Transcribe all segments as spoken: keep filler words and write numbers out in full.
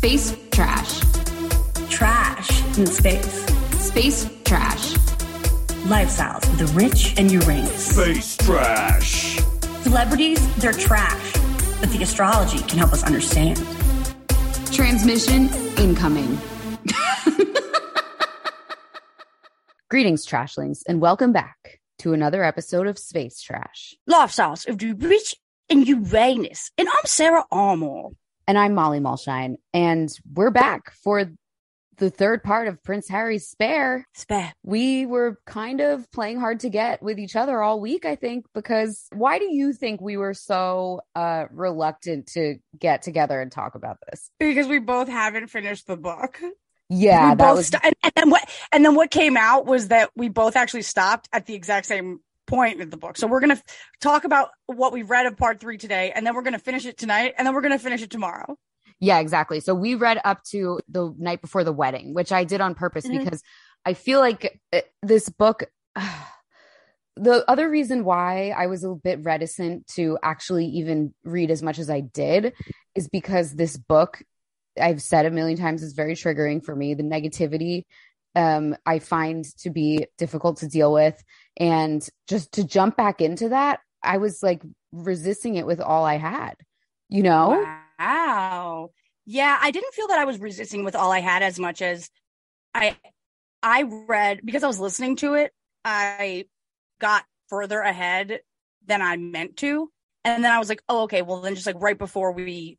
Space trash. Trash in space. Space trash. Lifestyles of the rich and Uranus. Space trash. Celebrities, they're trash. But the astrology can help us understand. Transmission incoming. Greetings, trashlings, and welcome back to another episode of Space Trash. Lifestyles of the rich and Uranus. And I'm Sarah Armour. And I'm Molly Malshine, and we're back for the third part of Prince Harry's Spare. Spare. We were kind of playing hard to get with each other all week, I think, because why do you think we were so uh, reluctant to get together and talk about this? Because we both haven't finished the book. Yeah. We that was... st- and, and, then what, and then what came out was that we both actually stopped at the exact same point of the book. So we're going to f- talk about what we read of part three today, and then we're going to finish it tonight, and then we're going to finish it tomorrow. Yeah, exactly. So we read up to the night before the wedding, which I did on purpose mm-hmm. because I feel like it, this book, uh, the other reason why I was a bit reticent to actually even read as much as I did is because this book, I've said a million times, is very triggering for me. The negativity um, I find to be difficult to deal with. And just to jump back into that, I was like resisting it with all I had, you know? Wow. Yeah. I didn't feel that I was resisting with all I had as much as I, I read, because I was listening to it. I got further ahead than I meant to. And then I was like, oh, okay, well then just like right before we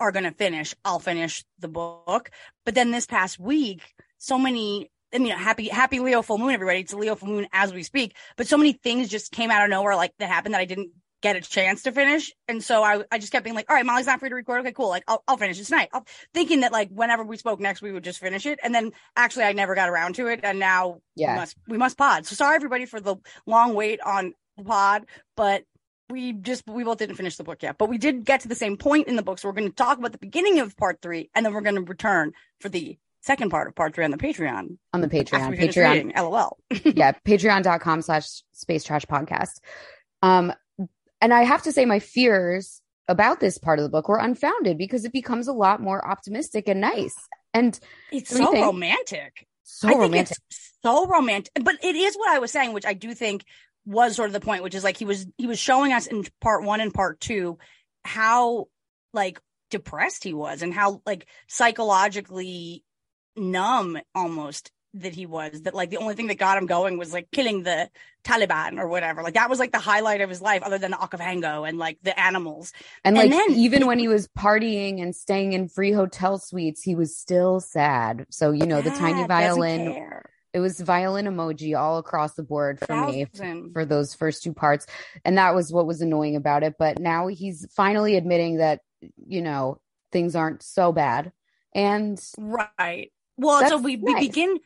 are going to finish, I'll finish the book. But then this past week, so many And, you know, happy, happy Leo full moon, everybody. It's a Leo full moon as we speak. But so many things just came out of nowhere, like that happened that I didn't get a chance to finish. And so I, I just kept being like, all right, Molly's not free to record. Okay, cool. Like, I'll, I'll finish it tonight. I'll, thinking that like whenever we spoke next, we would just finish it. And then actually I never got around to it. And now yeah. we must, we must pod. So sorry everybody for the long wait on the pod, but we just, we both didn't finish the book yet, but we did get to the same point in the book. So we're going to talk about the beginning of part three, and then we're going to return for the second part of part three on the Patreon. On the Patreon. Patreon. Reading, LOL. Yeah. Patreon.com slash space trash podcast. Um, and I have to say my fears about this part of the book were unfounded because it becomes a lot more optimistic and nice. And it's so think? romantic. So I think romantic. It's so romantic. But it is what I was saying, which I do think was sort of the point, which is like he was he was showing us in part one and part two how like depressed he was and how like psychologically numb almost that he was, that like the only thing that got him going was like killing the Taliban or whatever, like that was like the highlight of his life other than the Okavango and like the animals and, and like then even he, when he was partying and staying in free hotel suites, he was still sad. So you know, the tiny violin, it was violin emoji all across the board for me for those first two parts, and that was what was annoying about it. But now he's finally admitting that, you know, things aren't so bad. And right. Well, That's so we, nice. we begin,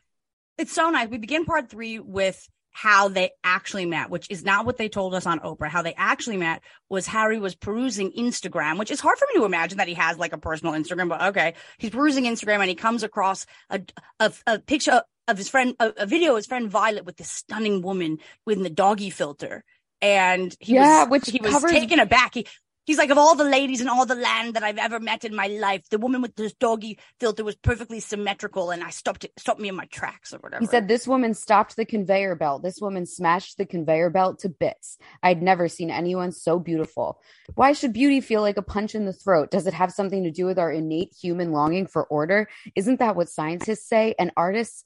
it's so nice. We begin part three with how they actually met, which is not what they told us on Oprah. How they actually met was Harry was perusing Instagram, which is hard for me to imagine that he has like a personal Instagram, but okay. He's perusing Instagram and he comes across a, a, a picture of his friend, a, a video of his friend Violet with this stunning woman with the doggy filter. And he yeah, was, which he was covers- taken aback. He, He's like, of all the ladies in all the land that I've ever met in my life, the woman with this doggy filter was perfectly symmetrical, and I stopped it, stopped me in my tracks or whatever. He said, this woman stopped the conveyor belt. This woman smashed the conveyor belt to bits. I'd never seen anyone so beautiful. Why should beauty feel like a punch in the throat? Does it have something to do with our innate human longing for order? Isn't that what scientists say? And artists...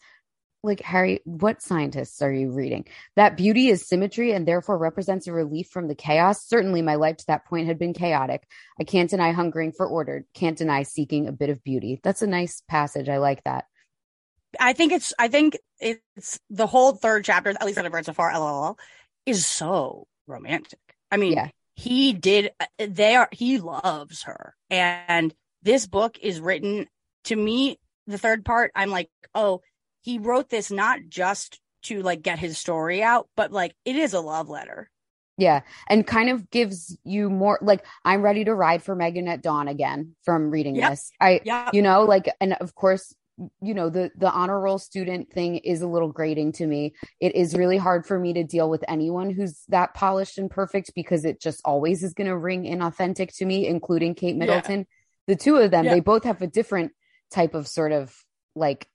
Like, Harry, what scientists are you reading? That beauty is symmetry and therefore represents a relief from the chaos. Certainly my life to that point had been chaotic. I can't deny hungering for order. Can't deny seeking a bit of beauty. That's a nice passage. I like that. I think it's, I think it's the whole third chapter, at least that I've read so far, LOL, is so romantic. I mean, yeah. he did, they are, he loves her. And this book is written, to me, the third part, I'm like, oh, he wrote this not just to like get his story out, but like it is a love letter. Yeah. And kind of gives you more like, I'm ready to ride for Meghan at dawn again from reading yep. this. I, yep. you know, like, and of course, you know, the, the honor roll student thing is a little grating to me. It is really hard for me to deal with anyone who's that polished and perfect, because it just always is going to ring inauthentic to me, including Kate Middleton. Yeah. The two of them, yeah. they both have a different type of sort of like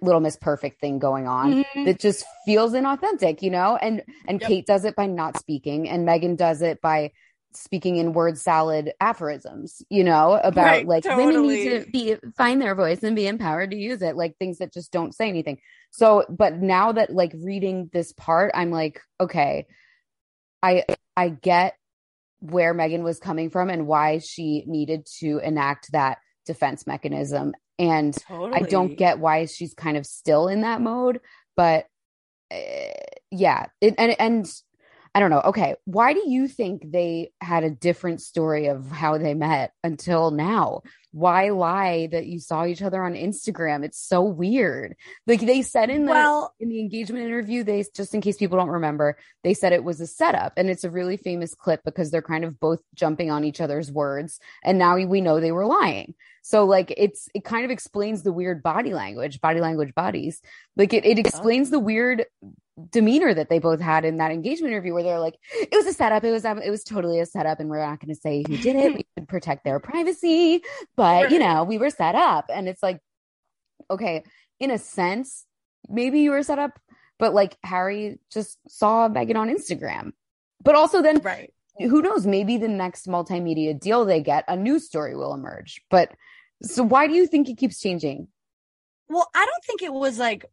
Little Miss Perfect thing going on mm-hmm. that just feels inauthentic, you know, and and yep. Kate does it by not speaking, and Meghan does it by speaking in word salad aphorisms, you know, about right, like totally. Women need to be find their voice and be empowered to use it, like things that just don't say anything. So but now that like reading this part, I'm like, okay, I I get where Meghan was coming from and why she needed to enact that defense mechanism. And totally. I don't get why she's kind of still in that mode, but uh, yeah. It, and, and I don't know. Okay. Why do you think they had a different story of how they met until now? Why lie that you saw each other on Instagram? It's so weird. Like they said in the, well, in the engagement interview, they, just in case people don't remember, they said it was a setup, and it's a really famous clip because they're kind of both jumping on each other's words. And now we know they were lying. So like it's it kind of explains the weird body language, body language bodies. Like it, it explains the weird demeanor that they both had in that engagement interview where they're like, it was a setup. It was um, it was totally a setup. And we're not going to say who did it. We should protect their privacy. But, you know, we were set up. And it's like, OK, in a sense, maybe you were set up. But like Harry just saw Meghan on Instagram. But also then. Right. Who knows? Maybe the next multimedia deal they get, a new story will emerge. But so why do you think it keeps changing? Well, I don't think it was like,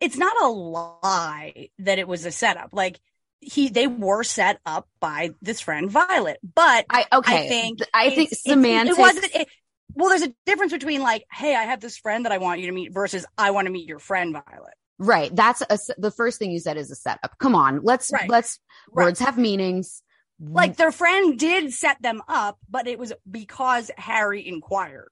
it's not a lie that it was a setup. Like he, they were set up by this friend Violet, but I, okay. I think, I think semantics. It wasn't, it, well, there's a difference between like, hey, I have this friend that I want you to meet versus I want to meet your friend Violet. Right. That's a, the first thing you said is a setup. Come on. Let's, right. let's, right. words have meanings. Like their friend did set them up, but it was because Harry inquired.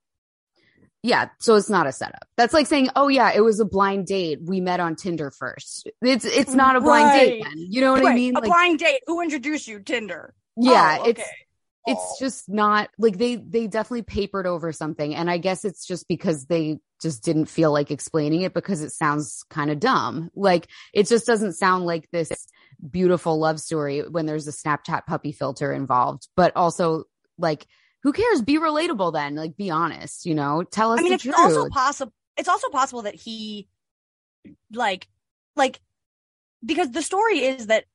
Yeah, so it's not a setup. That's like saying, "Oh yeah, it was a blind date. We met on Tinder first." It's it's not a blind right. date, then. You know what right. I mean? A like, blind date. Who introduced you? Tinder. Yeah, oh, okay. it's oh. it's just not like they they definitely papered over something, and I guess it's just because they just didn't feel like explaining it because it sounds kind of dumb. Like it just doesn't sound like this beautiful love story when there's a Snapchat puppy filter involved, but also like. Who cares? Be relatable then. Like, be honest, you know, tell us. I mean, the it's truth. also possible. It's also possible that he like, like, because the story is that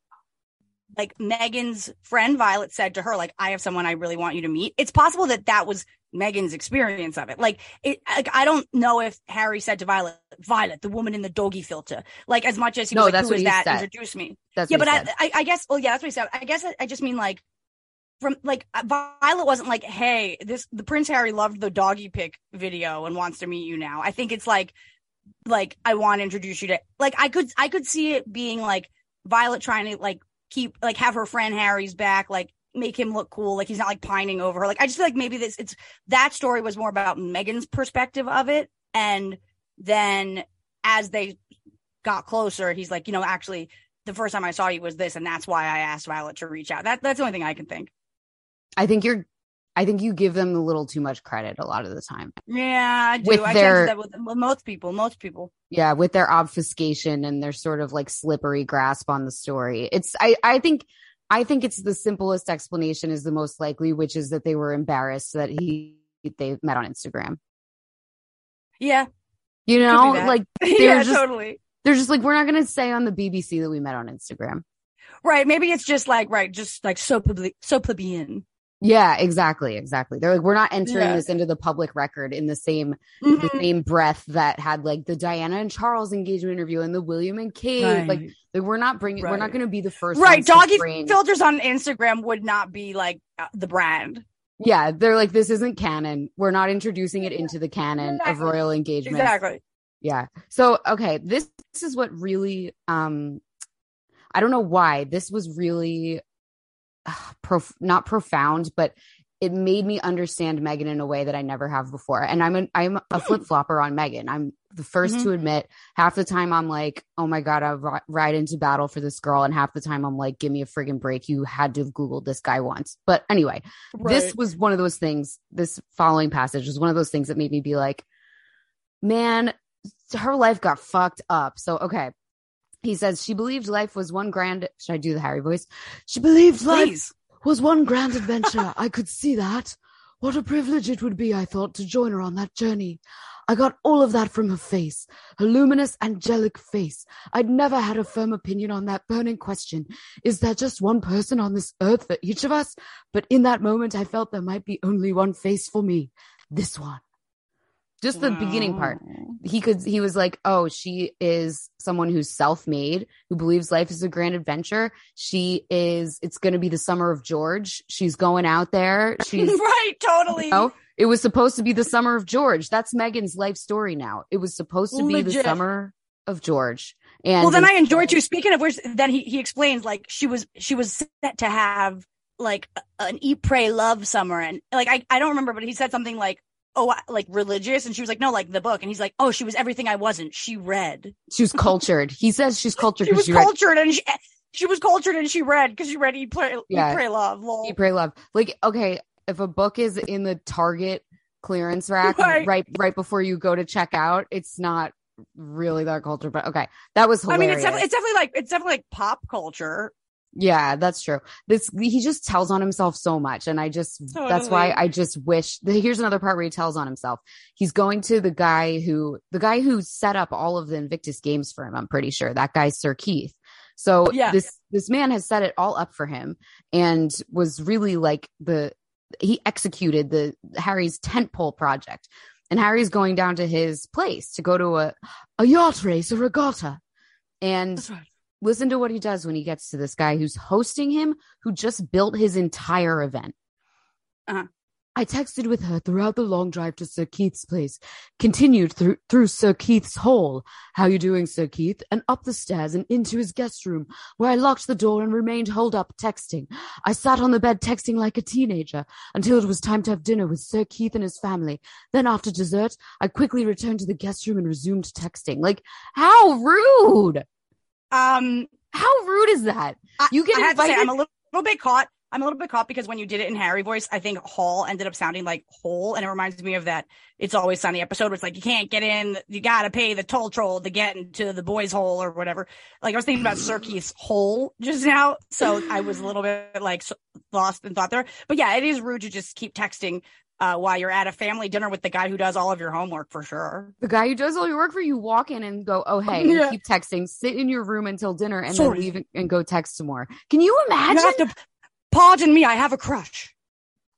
like Meghan's friend Violet said to her, like, I have someone I really want you to meet. It's possible that that was Meghan's experience of it. Like, it, like I don't know if Harry said to Violet, Violet, the woman in the doggy filter, like as much as he no, was like, who is that? Said. Introduce me. That's yeah, but I, I, I guess, well, yeah, that's what he said. I guess I, I just mean like, From like Violet wasn't like, hey, this the Prince Harry loved the doggy pic video and wants to meet you now. I think it's like, like I want to introduce you to like I could I could see it being like Violet trying to like keep like have her friend Harry's back, like make him look cool, like he's not like pining over her. Like I just feel like maybe this it's that story was more about Meghan's perspective of it, and then as they got closer, he's like, you know, actually the first time I saw you was this, and that's why I asked Violet to reach out. That that's the only thing I can think. I think you're, I think you give them a little too much credit a lot of the time. Yeah, I do. With I their, that with, with most people, most people. Yeah, with their obfuscation and their sort of like slippery grasp on the story. It's, I, I think, I think it's the simplest explanation is the most likely, which is that they were embarrassed that he, they met on Instagram. Yeah. You know, like, they yeah, were just, totally. They're just like, we're not going to say on the B B C that we met on Instagram. Right. Maybe it's just like, right. Just like so, plebe- so plebeian. Yeah, exactly, exactly. They're like, we're not entering yeah. this into the public record in the same mm-hmm. the same breath that had like the Diana and Charles engagement interview and the William and Kate. Right. Like, like, we're not bringing, right. we're not going to be the first. Right, doggy bring... filters on Instagram would not be like the brand. Yeah, they're like, this isn't canon. We're not introducing it into the canon exactly. of royal engagement. Exactly. Yeah. So, okay, this, this is what really, um, I don't know why this was really uh, prof- not profound, but it made me understand Meghan in a way that I never have before. And I'm a, I'm a flip flopper on Meghan. I'm the first mm-hmm. to admit half the time I'm like, oh my God, I'll ri- ride into battle for this girl. And half the time I'm like, give me a friggin' break. You had to have Googled this guy once. But anyway, right. This was one of those things. This following passage was one of those things that made me be like, man, her life got fucked up. So, okay. He says she believed life was one grand. Should I do the Harry voice? She believed life. Please. Was one grand adventure. I could see that. What a privilege it would be, I thought, to join her on that journey. I got all of that from her face, her luminous, angelic face. I'd never had a firm opinion on that burning question. Is there just one person on this earth for each of us? But in that moment, I felt there might be only one face for me. This one. Just the wow. beginning part. He could. He was like, oh, she is someone who's self-made, who believes life is a grand adventure. She is. It's going to be the summer of George. She's going out there. She's right. Totally. You know, it was supposed to be the summer of George. That's Meghan's life story now. It was supposed to be Legit. the summer of George. And well, then I enjoyed you. Speaking of which, then he, he explains like she was she was set to have like an Eat, Pray, Love summer. And like, I, I don't remember, but he said something like, oh, like religious? And she was like, no, like the book. And he's like, oh, she was everything I wasn't. She read. She was cultured. He says she's cultured. She was she cultured read. and she, she was cultured and she read because she read Eat, Pray, yeah. Eat, Pray, Love. Lol. Eat, Pray, Love. Like, okay, if a book is in the Target clearance rack right. right right before you go to check out, it's not really that culture. But okay, that was hilarious. I mean, it's definitely, it's definitely like, it's definitely like pop culture. Yeah, that's true. This he just tells on himself so much. And I just totally. that's why I just wish the, here's another part where he tells on himself. He's going to the guy who the guy who set up all of the Invictus Games for him. I'm pretty sure that guy's Sir Keith. So yeah. this this man has set it all up for him and was really like the he executed the Harry's tentpole project. And Harry's going down to his place to go to a a yacht race, a regatta. And that's right. Listen to what he does when he gets to this guy who's hosting him, who just built his entire event. Uh-huh. I texted with her throughout the long drive to Sir Keith's place, continued through through Sir Keith's hall. How you doing, Sir Keith? And up the stairs and into his guest room, where I locked the door and remained holed up texting. I sat on the bed texting like a teenager until it was time to have dinner with Sir Keith and his family. Then after dessert, I quickly returned to the guest room and resumed texting. Like, how rude! Um, how rude is that? You get I, I invited. Have to say, I'm a little, little bit caught. I'm a little bit caught because when you did it in Harry voice, I think hall ended up sounding like hole. And it reminds me of that It's Always Sunny episode where it's like, you can't get in. You got to pay the toll troll to get into the boys' hole or whatever. Like I was thinking about Sir Keith's hole just now. So I was a little bit like lost in thought there. But yeah, it is rude to just keep texting Uh, while you're at a family dinner with the guy who does all of your homework for sure. The guy who does all your work for you, walk in and go, oh, hey, yeah. keep texting, sit in your room until dinner and Sorry. then leave and go text some more. Can you imagine? You have to, pardon me, I have a crush.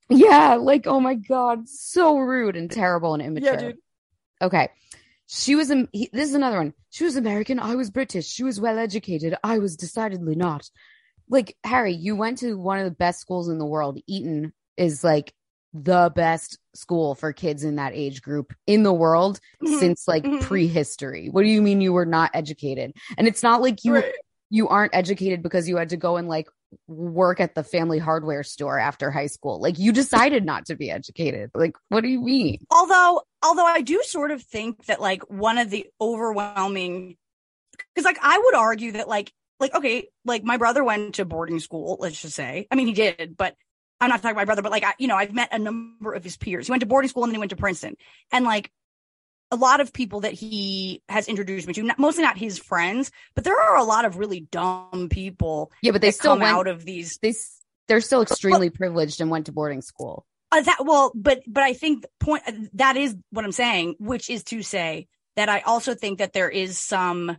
Yeah, like, oh my God, so rude and terrible and immature. Yeah, dude. Okay. She was, he, this is another one. She was American, I was British. She was well-educated, I was decidedly not. Like, Harry, you went to one of the best schools in the world. Eton is like, the best school for kids in that age group in the world mm-hmm. since like mm-hmm. prehistory. What do you mean you were not educated? And it's not like you right. you aren't educated because you had to go and like work at the family hardware store after high school. Like you decided not to be educated. Like, what do you mean? Although, although I do sort of think that like one of the overwhelming, because like I would argue that like, like, okay, like my brother went to boarding school, let's just say, I mean, he did, but I'm not talking about my brother, but like, I, you know, I've met a number of his peers. He went to boarding school and then he went to Princeton. And like a lot of people that he has introduced me to, not, mostly not his friends, but there are a lot of really dumb people. Yeah, but they still come went, out of these. They, they're still extremely well, privileged and went to boarding school. Uh, that Well, but but I think the point that is what I'm saying, which is to say that I also think that there is some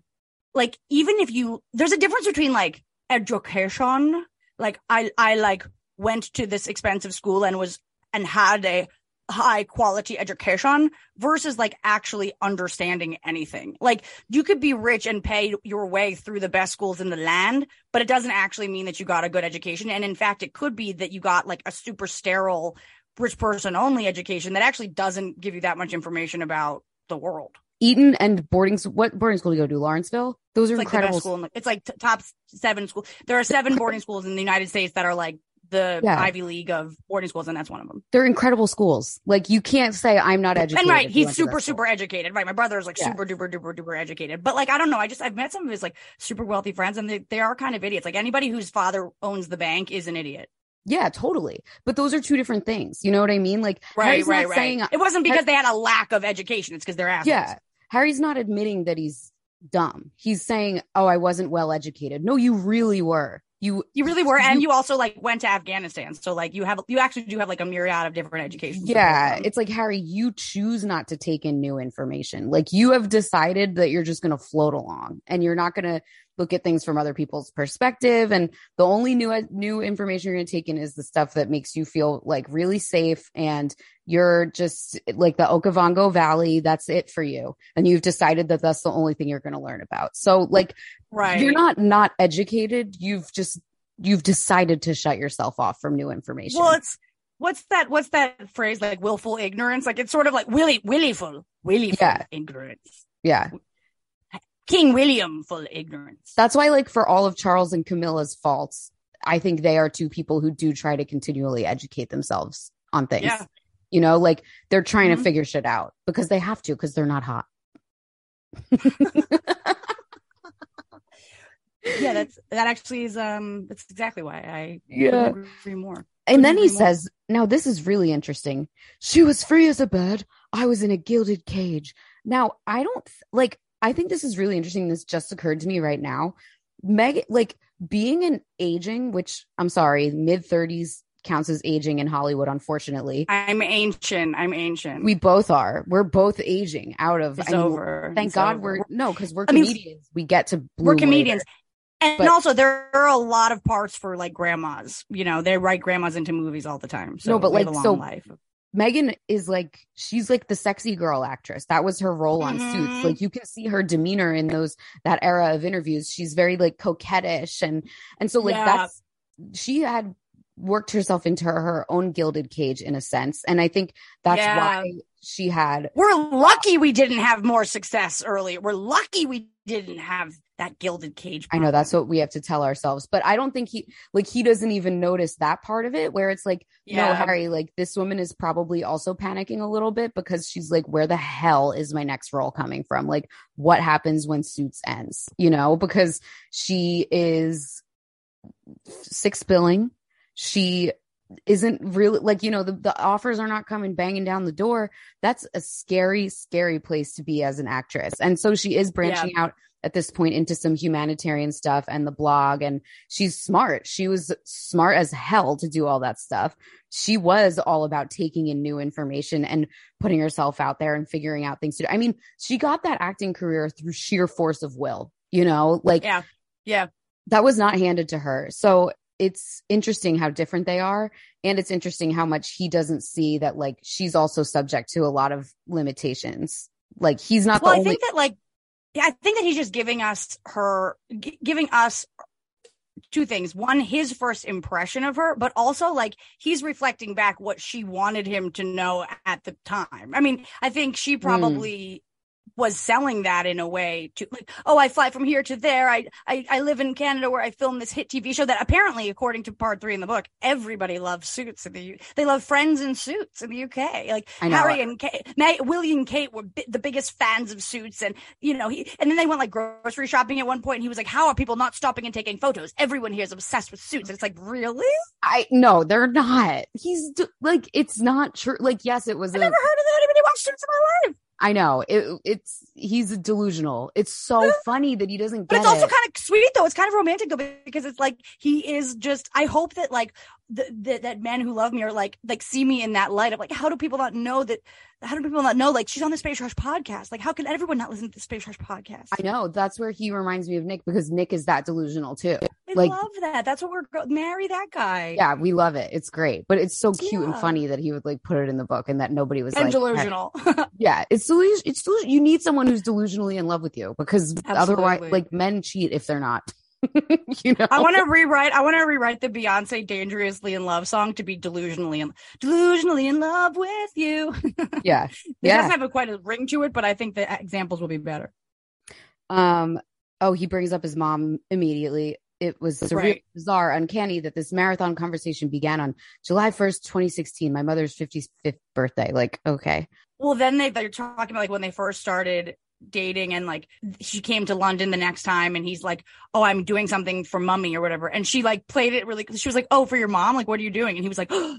like even if you there's a difference between like education, like I I like. went to this expensive school and was and had a high quality education versus like actually understanding anything. Like you could be rich and pay your way through the best schools in the land, but it doesn't actually mean that you got a good education. And in fact, it could be that you got like a super sterile rich person only education that actually doesn't give you that much information about the world. Eton and boarding, what boarding school do you go to? Lawrenceville? Those are it's incredible. Like the best school in the, it's like t- top seven schools. There are seven boarding schools in the United States that are like the yeah. Ivy League of boarding schools, and that's one of them. They're incredible schools. Like, you can't say I'm not educated. And right, he's super, super educated. Right, my brother is like yeah. super duper duper duper educated. But like, I don't know. I just I've met some of his like super wealthy friends, and they, they are kind of idiots. Like, anybody whose father owns the bank is an idiot. Yeah, totally. But those are two different things. You know what I mean? Like, right, Harry's right, not right. saying, it wasn't because Harry, they had a lack of education. It's because they're assholes. Yeah, Harry's not admitting that he's dumb. He's saying, "Oh, I wasn't well educated." No, you really were. You you really were, and you, you also like went to Afghanistan, so like you have you actually do have like a myriad of different educations. Yeah, it's like, Harry, you choose not to take in new information. Like, you have decided that you're just going to float along, and you're not going to look at things from other people's perspective. And the only new new information you're going to take in is the stuff that makes you feel like really safe, and you're just like the Okavango Valley. That's it for you, and you've decided that that's the only thing you're going to learn about. So like, right. you're not not educated. You've just you've decided to shut yourself off from new information. Well, it's what's that? What's that phrase? Like, willful ignorance. Like, it's sort of like willy willful willful yeah. ignorance. Yeah. King William full ignorance. That's why, like, for all of Charles and Camilla's faults, I think they are two people who do try to continually educate themselves on things. Yeah. You know, like, they're trying mm-hmm. to figure shit out because they have to, because they're not hot. yeah, that's that actually is um that's exactly why I yeah. agree more. And then he says, now this is really interesting. She was free as a bird. I was in a gilded cage. Now, I don't like I think this is really interesting. This just occurred to me right now. Meg, like being an aging, which I'm sorry, mid thirties counts as aging in Hollywood, unfortunately. I'm ancient. I'm ancient. We both are. We're both aging out of. It's I mean, over. Thank it's God over. we're no, because we're I comedians. Mean, we get to. Blue we're comedians. Later. And but, also, there are a lot of parts for like grandmas. You know, they write grandmas into movies all the time. So no, but like, so life. Meghan is like, she's like the sexy girl actress. That was her role on mm-hmm. Suits. Like, you can see her demeanor in those, that era of interviews. She's very like coquettish. And, and so like yeah. that's, she had worked herself into her, her own gilded cage in a sense. And I think that's yeah. why she had. We're lucky we didn't have more success earlier. We're lucky we didn't have that gilded cage problem. I know, that's what we have to tell ourselves. But I don't think he, like, he doesn't even notice that part of it where it's like, yeah. no, Harry, like, this woman is probably also panicking a little bit because she's like, where the hell is my next role coming from? Like, what happens when Suits ends? You know, because she is six billing. She isn't really like, you know, the, the offers are not coming banging down the door. That's a scary, scary place to be as an actress. And so she is branching yeah. out at this point into some humanitarian stuff and the blog. And she's smart. She was smart as hell to do all that stuff. She was all about taking in new information and putting herself out there and figuring out things to do. I mean, she got that acting career through sheer force of will, you know, like, yeah, yeah, that was not handed to her. So it's interesting how different they are. And it's interesting how much he doesn't see that, like, she's also subject to a lot of limitations. Like, he's not well, the only- I think that, like, yeah, I think that he's just giving us her, g- giving us two things. One, his first impression of her, but also like he's reflecting back what she wanted him to know at the time. I mean, I think she probably mm. was selling that in a way to like, oh, I fly from here to there. I, I I live in Canada where I filmed this hit T V show that apparently, according to part three in the book, everybody loves Suits in the U. They love Friends and Suits in the U K. Like Harry and Kate, May, William and Kate were b- the biggest fans of Suits, and you know he. And then they went like grocery shopping at one point, and he was like, "How are people not stopping and taking photos? Everyone here is obsessed with Suits." And it's like, really? I no, they're not. He's like, it's not true. Like, yes, it was. I a- never heard of that. Anybody watched Suits in my life. I know it, it's he's delusional. It's so funny that he doesn't get it. But it's also it. kind of sweet, though. It's kind of romantic, though, because it's like he is just. I hope that like the, the, that men who love me are like like see me in that light of like, how do people not know that? How do people not know? Like, she's on the Space Rush podcast. Like, how can everyone not listen to the Space Rush podcast? I know, that's where he reminds me of Nick, because Nick is that delusional too. I like, love that. That's what we're marry that guy. Yeah, we love it. It's great, but it's so cute yeah. and funny that he would like put it in the book and that nobody was and like delusional. yeah, it's delusion. It's delusion. You need someone who's delusionally in love with you, because Absolutely. otherwise, like, men cheat if they're not. you know, I want to rewrite. I want to rewrite the Beyonce "Dangerously in Love" song to be "Delusionally in Delusionally in Love with You." yeah, it yeah. doesn't have a, quite a ring to it, but I think the examples will be better. Um. Oh, he brings up his mom immediately. it was surreal, right. bizarre, uncanny that this marathon conversation began on July first, twenty sixteen, my mother's fifty-fifth birthday. Like, okay. Well, then they, they're talking about like when they first started dating and like she came to London the next time and he's like, oh, I'm doing something for mommy or whatever. And she like played it really, she was like, oh, for your mom? Like, what are you doing? And he was like, oh,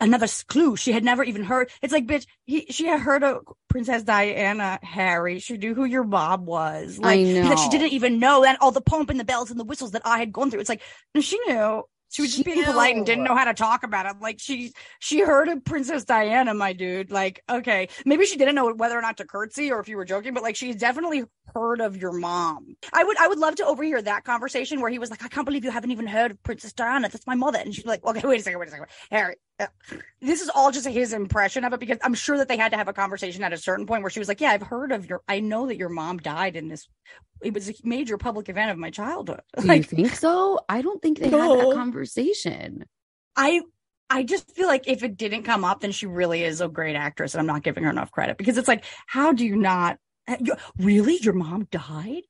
another clue she had never even heard. It's like, bitch, he, she had heard of Princess Diana, Harry. She knew who your mom was. Like, I know. That she didn't even know that all the pomp and the bells and the whistles that I had gone through. It's like, she knew. She was just she being knew. polite and didn't know how to talk about it. Like, she she heard of Princess Diana, my dude. Like, okay. Maybe she didn't know whether or not to curtsy or if you were joking, but like, she's definitely heard of your mom. I would I would love to overhear that conversation where he was like, I can't believe you haven't even heard of Princess Diana. That's my mother. And she's like, okay, wait a second, wait a second. Harry. This is all just his impression of it, because I'm sure that they had to have a conversation at a certain point where she was like, yeah, I've heard of your, I know that your mom died in this, it was a major public event of my childhood. Do like, you think so? I don't think they no. had that conversation. I I just feel like if it didn't come up, then she really is a great actress and I'm not giving her enough credit, because it's like, how do you not, really? Your mom died?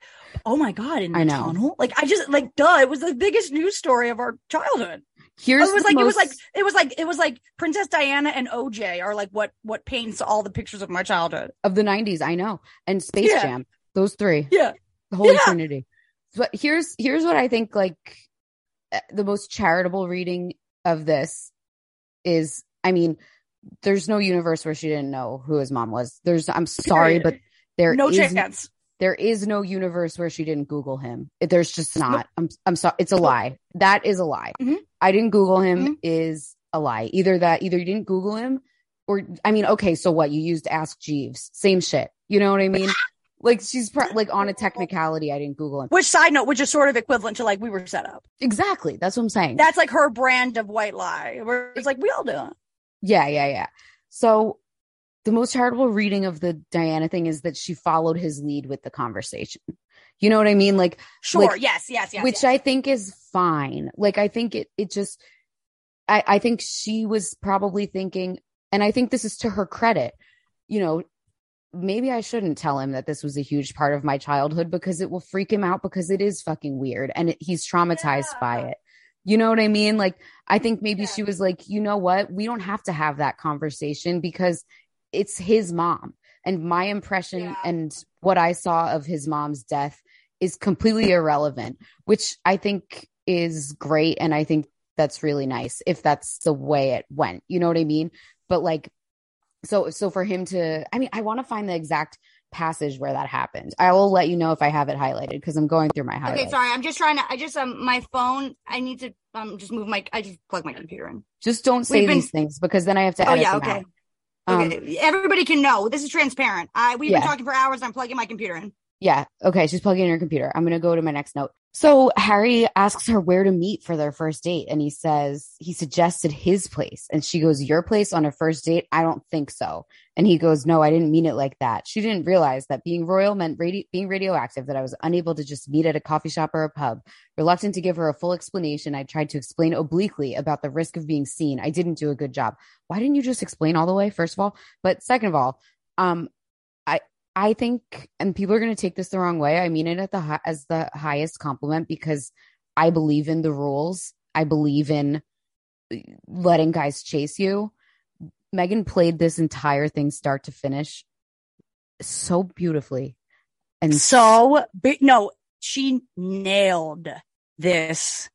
Oh my God, in the I know. tunnel? Like, I just, like, duh, it was the biggest news story of our childhood. Here's oh, it was like most... it was like it was like it was like Princess Diana and O J are like what what paints all the pictures of my childhood of the nineties. I know. And Space yeah. Jam, those three. Yeah. The Holy yeah. Trinity. But here's here's what I think, like, the most charitable reading of this is, I mean, there's no universe where she didn't know who his mom was. There's I'm sorry, Period. but there no is chance. There is no universe where she didn't Google him. There's just not. I'm I'm sorry. It's a lie. That is a lie. Mm-hmm. I didn't Google him mm-hmm. is a lie. Either that, either you didn't Google him, or, I mean, okay, so what? You used Ask Jeeves. Same shit. You know what I mean? Like, she's pro- like on a technicality, I didn't Google him. Which, side note, which is sort of equivalent to like, we were set up. Exactly. That's what I'm saying. That's like her brand of white lie. Where it's like, we all do it. Yeah, yeah, yeah. So the most charitable reading of the Diana thing is that she followed his lead with the conversation. You know what I mean? Like, sure. Like, yes, yes, yes. Which yes. I think is fine. Like, I think it, it just, I, I think she was probably thinking, and I think this is to her credit, you know, maybe I shouldn't tell him that this was a huge part of my childhood, because it will freak him out, because it is fucking weird and it, he's traumatized yeah. by it. You know what I mean? Like, I think maybe yeah. she was like, you know what? We don't have to have that conversation, because it's his mom, and my impression yeah. and what I saw of his mom's death is completely irrelevant, which I think is great. And I think that's really nice if that's the way it went, you know what I mean? But like, so, so for him to, I mean, I want to find the exact passage where that happened. I will let you know if I have it highlighted, because I'm going through my highlights. Okay, sorry. I'm just trying to, I just, um, my phone, I need to um just move my, I just plug my computer in. Just don't say been, these things, because then I have to edit oh, yeah, them okay. out. Okay. Um, everybody can know. This is transparent. I We've yeah. been talking for hours. And I'm plugging my computer in. Yeah. Okay. She's plugging in her computer. I'm going to go to my next note. So Harry asks her where to meet for their first date. And he says, he suggested his place. And she goes, your place on a first date? I don't think so. And he goes, no, I didn't mean it like that. She didn't realize that being royal meant radi- being radioactive, that I was unable to just meet at a coffee shop or a pub. Reluctant to give her a full explanation, I tried to explain obliquely about the risk of being seen. I didn't do a good job. Why didn't you just explain all the way, first of all? But second of all, um, I think, and people are going to take this the wrong way, I mean it at the hi- as the highest compliment, because I believe in the rules. I believe in letting guys chase you. Meghan played this entire thing start to finish so beautifully. And so, no, she nailed this,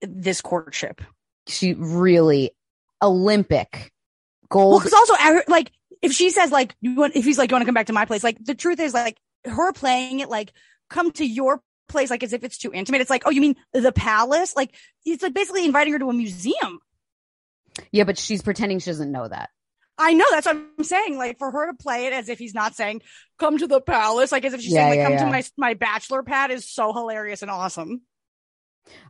this courtship. She really, Olympic gold. Well, because also, like, if she says, like, you want, if he's like, you want to come back to my place? Like, the truth is, like, her playing it, like, come to your place, like, as if it's too intimate. It's like, oh, you mean the palace? Like, it's like basically inviting her to a museum. Yeah, but she's pretending she doesn't know that. I know. That's what I'm saying. Like, for her to play it as if he's not saying, come to the palace. Like, as if she's yeah, saying, like, yeah, come yeah. to my, my bachelor pad is so hilarious and awesome.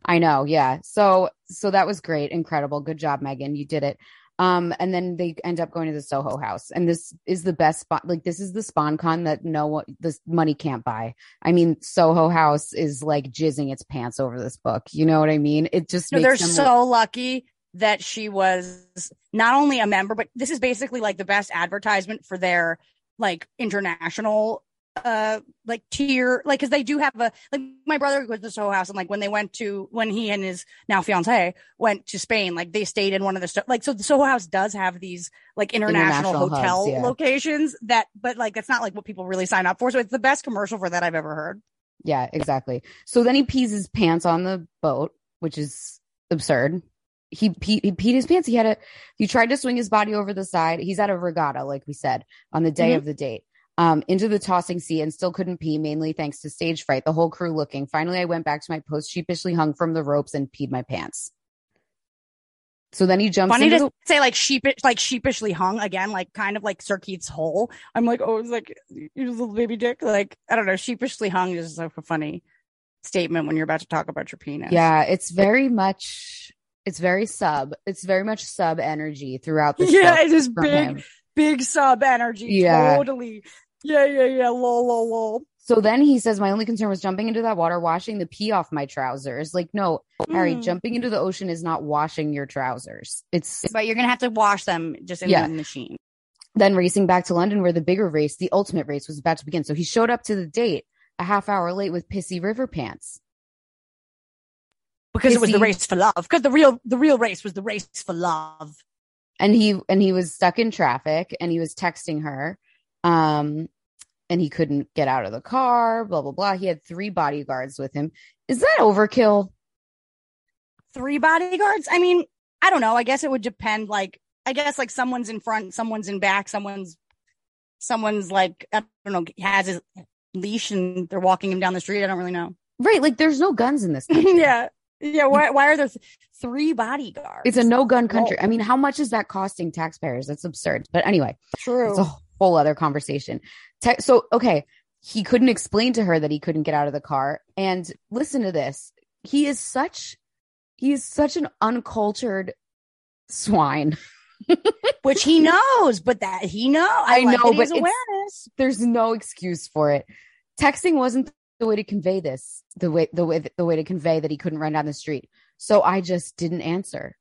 I know. Yeah. So, so that was great. Incredible. Good job, Meghan. You did it. Um, and then they end up going to the Soho House, and this is the best spot. Like, this is the spawn con that no one, this money can't buy. I mean, Soho House is like jizzing its pants over this book. You know what I mean? It just no, makes they're so look- lucky that she was not only a member, but this is basically like the best advertisement for their like international uh like tier, like, because they do have a, like, my brother goes to Soho House, and like when they went to, when he and his now fiance went to Spain, like they stayed in one of the, like, so the Soho House does have these like international, international hotel hubs, yeah. locations that, but like that's not like what people really sign up for, so it's the best commercial for that I've ever heard. Yeah, exactly. So then he pees his pants on the boat, which is absurd. He, pe- he peed his pants. He had a, he tried to swing his body over the side. He's at a regatta, like we said, on the day mm-hmm. of the date, um, into the tossing sea, and still couldn't pee, mainly thanks to stage fright, the whole crew looking. Finally, I went back to my post, sheepishly hung from the ropes, and peed my pants. So then he jumps. Funny to the- say, like sheepish, like sheepishly hung again, like kind of like Sir Keith's hole. I'm like, oh, it's like your little baby dick. Like, I don't know, sheepishly hung is like a funny statement when you're about to talk about your penis. Yeah, it's very much. It's very sub. It's very much sub energy throughout the show. Yeah, it is big, him. big sub energy. Yeah. Totally. Yeah, yeah, yeah. Lol, lol, lol. So then he says, my only concern was jumping into that water, washing the pee off my trousers. Like, no, mm. Harry, jumping into the ocean is not washing your trousers. It's But you're going to have to wash them just in yeah. the machine. Then racing back to London, where the bigger race, the ultimate race, was about to begin. So he showed up to the date a half hour late with pissy river pants. Because Pissy. It was the race for love. Because the real the real race was the race for love. And he and he was stuck in traffic, and he was texting her. Um, and he couldn't get out of the car, blah, blah, blah. He had three bodyguards with him. Is that overkill? Three bodyguards? I mean, I don't know. I guess it would depend. Like, I guess like someone's in front, someone's in back, someone's someone's like, I don't know, has his leash and they're walking him down the street. I don't really know. Right. Like, there's no guns in this country. Yeah. Yeah, why Why are there th- three bodyguards? It's a no-gun country. Whoa. I mean, how much is that costing taxpayers? That's absurd. But anyway, true. It's a whole other conversation. Te- so, okay, he couldn't explain to her that he couldn't get out of the car. And listen to this. He is such, he is such an uncultured swine. Which he knows, but that he knows. I, I like know, that he's but awareness. There's no excuse for it. Texting wasn't the way to convey this, the way, the way, the way to convey that he couldn't run down the street. So I just didn't answer.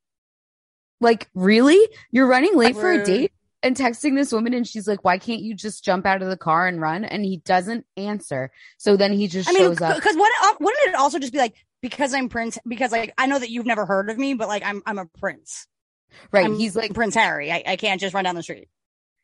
Like, really? You're running late Rude. for a date and texting this woman, and she's like, why can't you just jump out of the car and run? And he doesn't answer. So then he just I shows mean, up. Because what, wouldn't it also just be like, because I'm Prince, because like, I know that you've never heard of me, but like, I'm, I'm a prince. Right. I'm He's like Prince Harry. I, I can't just run down the street.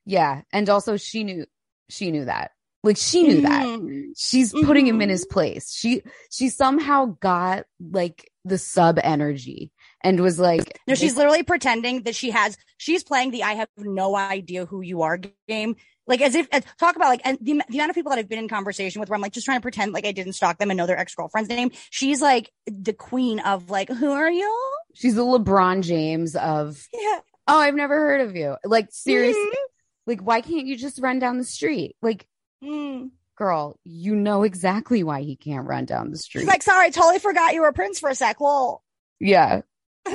Yeah. And also she knew, she knew that. Like, she knew that. Mm-hmm. She's putting him in his place. She she somehow got, like, the sub energy and was like... No, she's literally pretending that she has... She's playing the I have no idea who you are game. Like, as if... As, talk about, like, and the, the amount of people that I've been in conversation with where I'm, like, just trying to pretend like I didn't stalk them and know their ex-girlfriend's name. She's, like, the queen of, like, who are you? She's the LeBron James of... Yeah. Oh, I've never heard of you. Like, seriously. Mm-hmm. Like, why can't you just run down the street? Like... Mm. Girl, you know exactly why he can't run down the street. She's like, sorry, I totally forgot you were a prince for a sec. Well, yeah.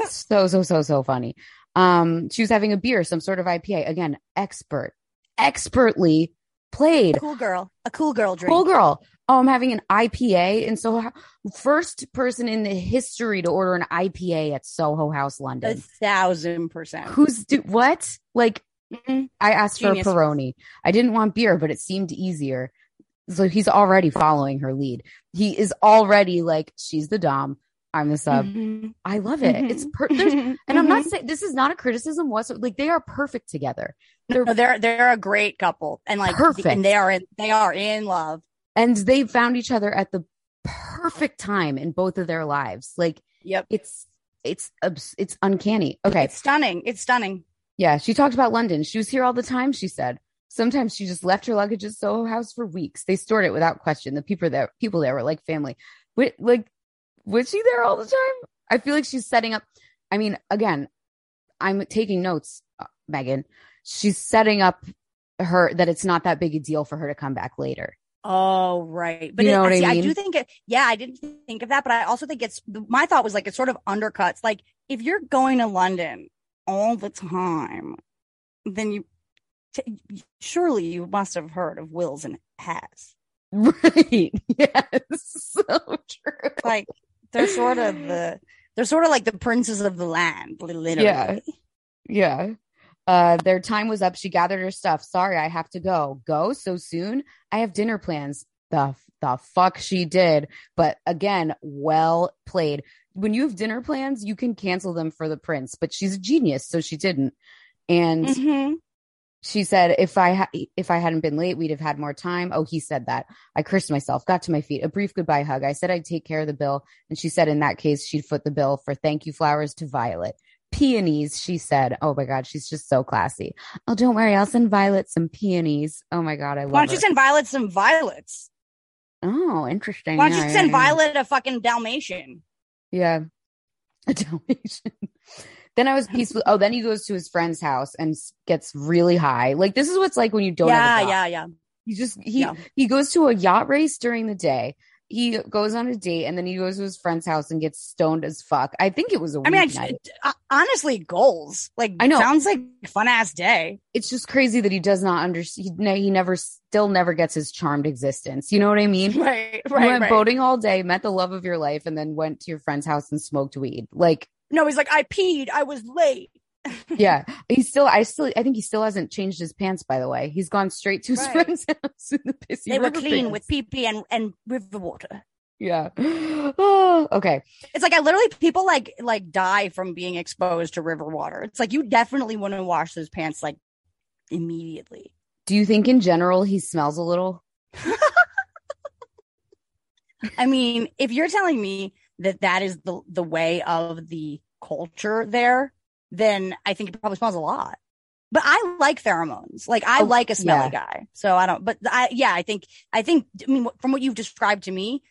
so, so, so, so funny. Um, she was having a beer, some sort of I P A. Again, expert, expertly played. Cool girl. A cool girl drink. Cool girl. Oh, I'm having an I P A. And so first person in the history to order an I P A at Soho House, London. A thousand percent. Who's do what? Like, Mm-hmm. I asked Genius. for a Peroni. I didn't want beer, but it seemed easier. So he's already following her lead. He is already like, she's the dom, I'm the sub. Mm-hmm. I love it. Mm-hmm. It's per- mm-hmm. and I'm not saying this is not a criticism whatsoever. Like, they are perfect together. They're no, they're they're a great couple, and like perfect. And they are in, they are in love, and they found each other at the perfect time in both of their lives. Like, yep, it's it's it's uncanny. Okay, it's stunning. It's stunning. Yeah, she talked about London. She was here all the time, she said. Sometimes she just left her luggage at Soho House for weeks. They stored it without question. The people there, people there were like family. Wait, like, was she there all the time? I feel like she's setting up. I mean, again, I'm taking notes, uh, Meghan. She's setting up her that it's not that big a deal for her to come back later. Oh, right. But you know it, what see, I mean? I do think it. Yeah, I didn't think of that. But I also think it's my thought was like it sort of undercuts. Like, if you're going to London all the time, then you t- surely you must have heard of Wills and Has, right? Yes, so true. Like, they're sort of the they're sort of like the princes of the land, literally. Yeah, yeah. Uh, their time was up. She gathered her stuff. Sorry, I have to go. Go so soon? I have dinner plans. The, the fuck she did. But again, well played. When you have dinner plans, you can cancel them for the prince. But she's a genius, so she didn't. And mm-hmm. she said, if I ha- if I hadn't been late, we'd have had more time. Oh, he said that. I cursed myself, got to my feet, a brief goodbye hug. I said I'd take care of the bill. And she said in that case, she'd foot the bill for thank you flowers to Violet. Peonies, she said. Oh my god, she's just so classy. Oh, don't worry, I'll send Violet some peonies. Oh my god, I love it. Why don't her. you send Violet some violets? Oh, interesting. Why don't you send Violet a fucking Dalmatian? Yeah, a Dalmatian. Then I was peaceful. Oh, then he goes to his friend's house and gets really high. Like, this is what's like when you don't yeah, have a Yeah, yeah, yeah. He just he yeah. he goes to a yacht race during the day. He goes on a date and then he goes to his friend's house and gets stoned as fuck. I think it was a I mean, I, I, honestly, goals. Like, I know. Sounds like a fun ass day. It's just crazy that he does not understand. He, he never, still never gets his charmed existence. You know what I mean? Right, right, you went right. boating all day, met the love of your life, and then went to your friend's house and smoked weed. Like, no, he's like, I peed. I was late. Yeah. He's still, I still, I think he still hasn't changed his pants, by the way. He's gone straight to his right. friend's house in the pissy They were clean pants. With pee pee and, and river water. Yeah. Oh, okay. It's like, I literally, people like, like die from being exposed to river water. It's like, you definitely want to wash those pants like immediately. Do you think in general he smells a little? I mean, if you're telling me that that is the, the way of the culture there, then I think it probably smells a lot. But I like pheromones. Like, I oh, like a smelly yeah. guy. So I don't, but I, yeah, I think, I think, I mean, from what you've described to me,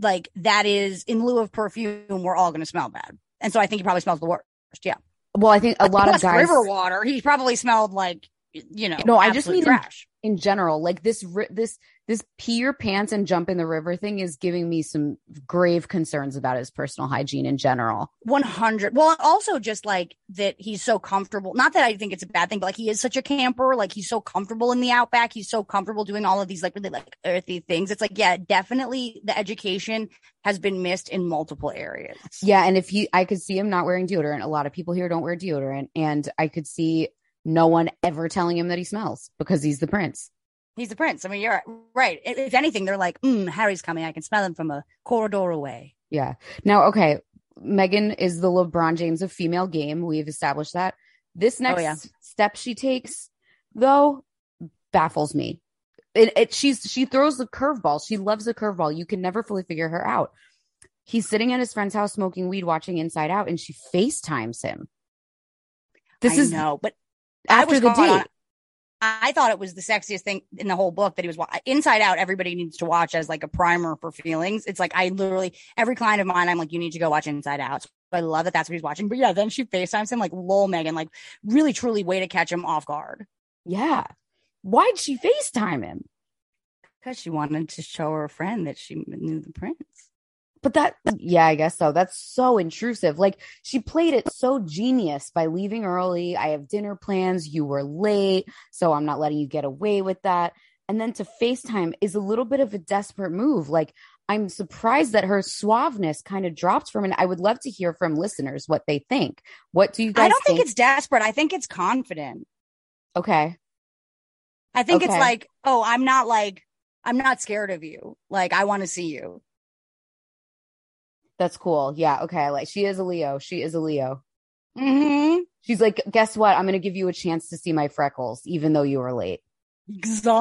like, that is in lieu of perfume, we're all going to smell bad. And so I think he probably smells the worst. Yeah. Well, I think a lot Plus of guys. river water, he probably smelled like, you know, no, I just mean trash. In, in general, like this, this, this pee your pants and jump in the river thing is giving me some grave concerns about his personal hygiene in general. one hundred Well, also just like that he's so comfortable. Not that I think it's a bad thing, but like he is such a camper. Like he's so comfortable in the outback. He's so comfortable doing all of these like really like earthy things. It's like, yeah, definitely the education has been missed in multiple areas. Yeah. And if he, I could see him not wearing deodorant. A lot of people here don't wear deodorant. And I could see no one ever telling him that he smells because he's the prince. He's the prince. I mean, you're right. If anything, they're like, mm, Harry's coming. I can smell him from a corridor away. Yeah. Now, okay. Meghan is the LeBron James of female game. We've established that. This next oh, yeah. step she takes, though, baffles me. It, it, she's, she throws the curveball. She loves the curveball. You can never fully figure her out. He's sitting at his friend's house smoking weed, watching Inside Out, and she FaceTimes him. This I is know, but after I was the date. On- I thought it was the sexiest thing in the whole book that he was wa- Inside Out. Everybody needs to watch as like a primer for feelings. It's like, I literally, every client of mine, I'm like, you need to go watch Inside Out. So I love that that's what he's watching. But yeah, then she FaceTimes him like, lol, Meghan, like really, truly way to catch him off guard. Yeah. Why'd she FaceTime him? Because she wanted to show her friend that she knew the prince. But that, yeah, I guess so. That's so intrusive. Like, she played it so genius by leaving early. I have dinner plans. You were late, so I'm not letting you get away with that. And then to FaceTime is a little bit of a desperate move. Like, I'm surprised that her suaveness kind of drops from it. I would love to hear from listeners what they think. What do you guys think? I don't think, think it's desperate. I think it's confident. Okay. I think okay. it's like, oh, I'm not like, I'm not scared of you. Like, I want to see you. That's cool. Yeah. Okay. Like, she is a Leo. She is a Leo. Mm-hmm. She's like, guess what? I'm going to give you a chance to see my freckles, even though you were late. Exactly.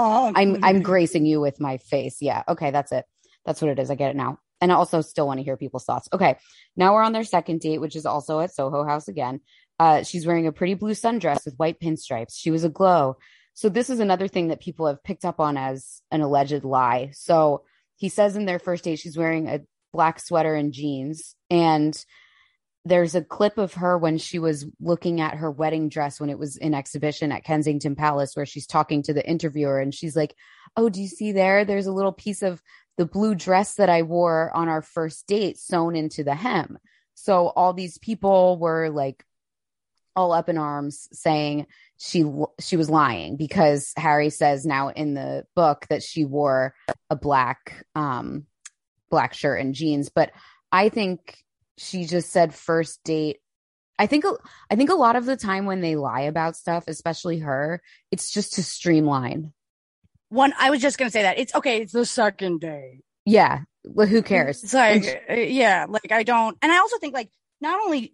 I'm I'm gracing you with my face. Yeah. Okay. That's it. That's what it is. I get it now. And I also still want to hear people's thoughts. Okay. Now we're on their second date, which is also at Soho House again. Uh, she's wearing a pretty blue sundress with white pinstripes. She was aglow. So this is another thing that people have picked up on as an alleged lie. So he says in their first date, she's wearing a black sweater and jeans, and there's a clip of her when she was looking at her wedding dress when it was in exhibition at Kensington Palace, where she's talking to the interviewer and she's like, oh, do you see there there's a little piece of the blue dress that I wore on our first date sewn into the hem. So all these people were like all up in arms saying she she was lying, because Harry says now in the book that she wore a black um black shirt and jeans. But I think she just said first date I think I think a lot of the time when they lie about stuff, especially her, it's just to streamline. One, I was just going to say that. It's okay. It's the second day. Yeah. Well, who cares? It's like, she- yeah, like I don't. And I also think like not only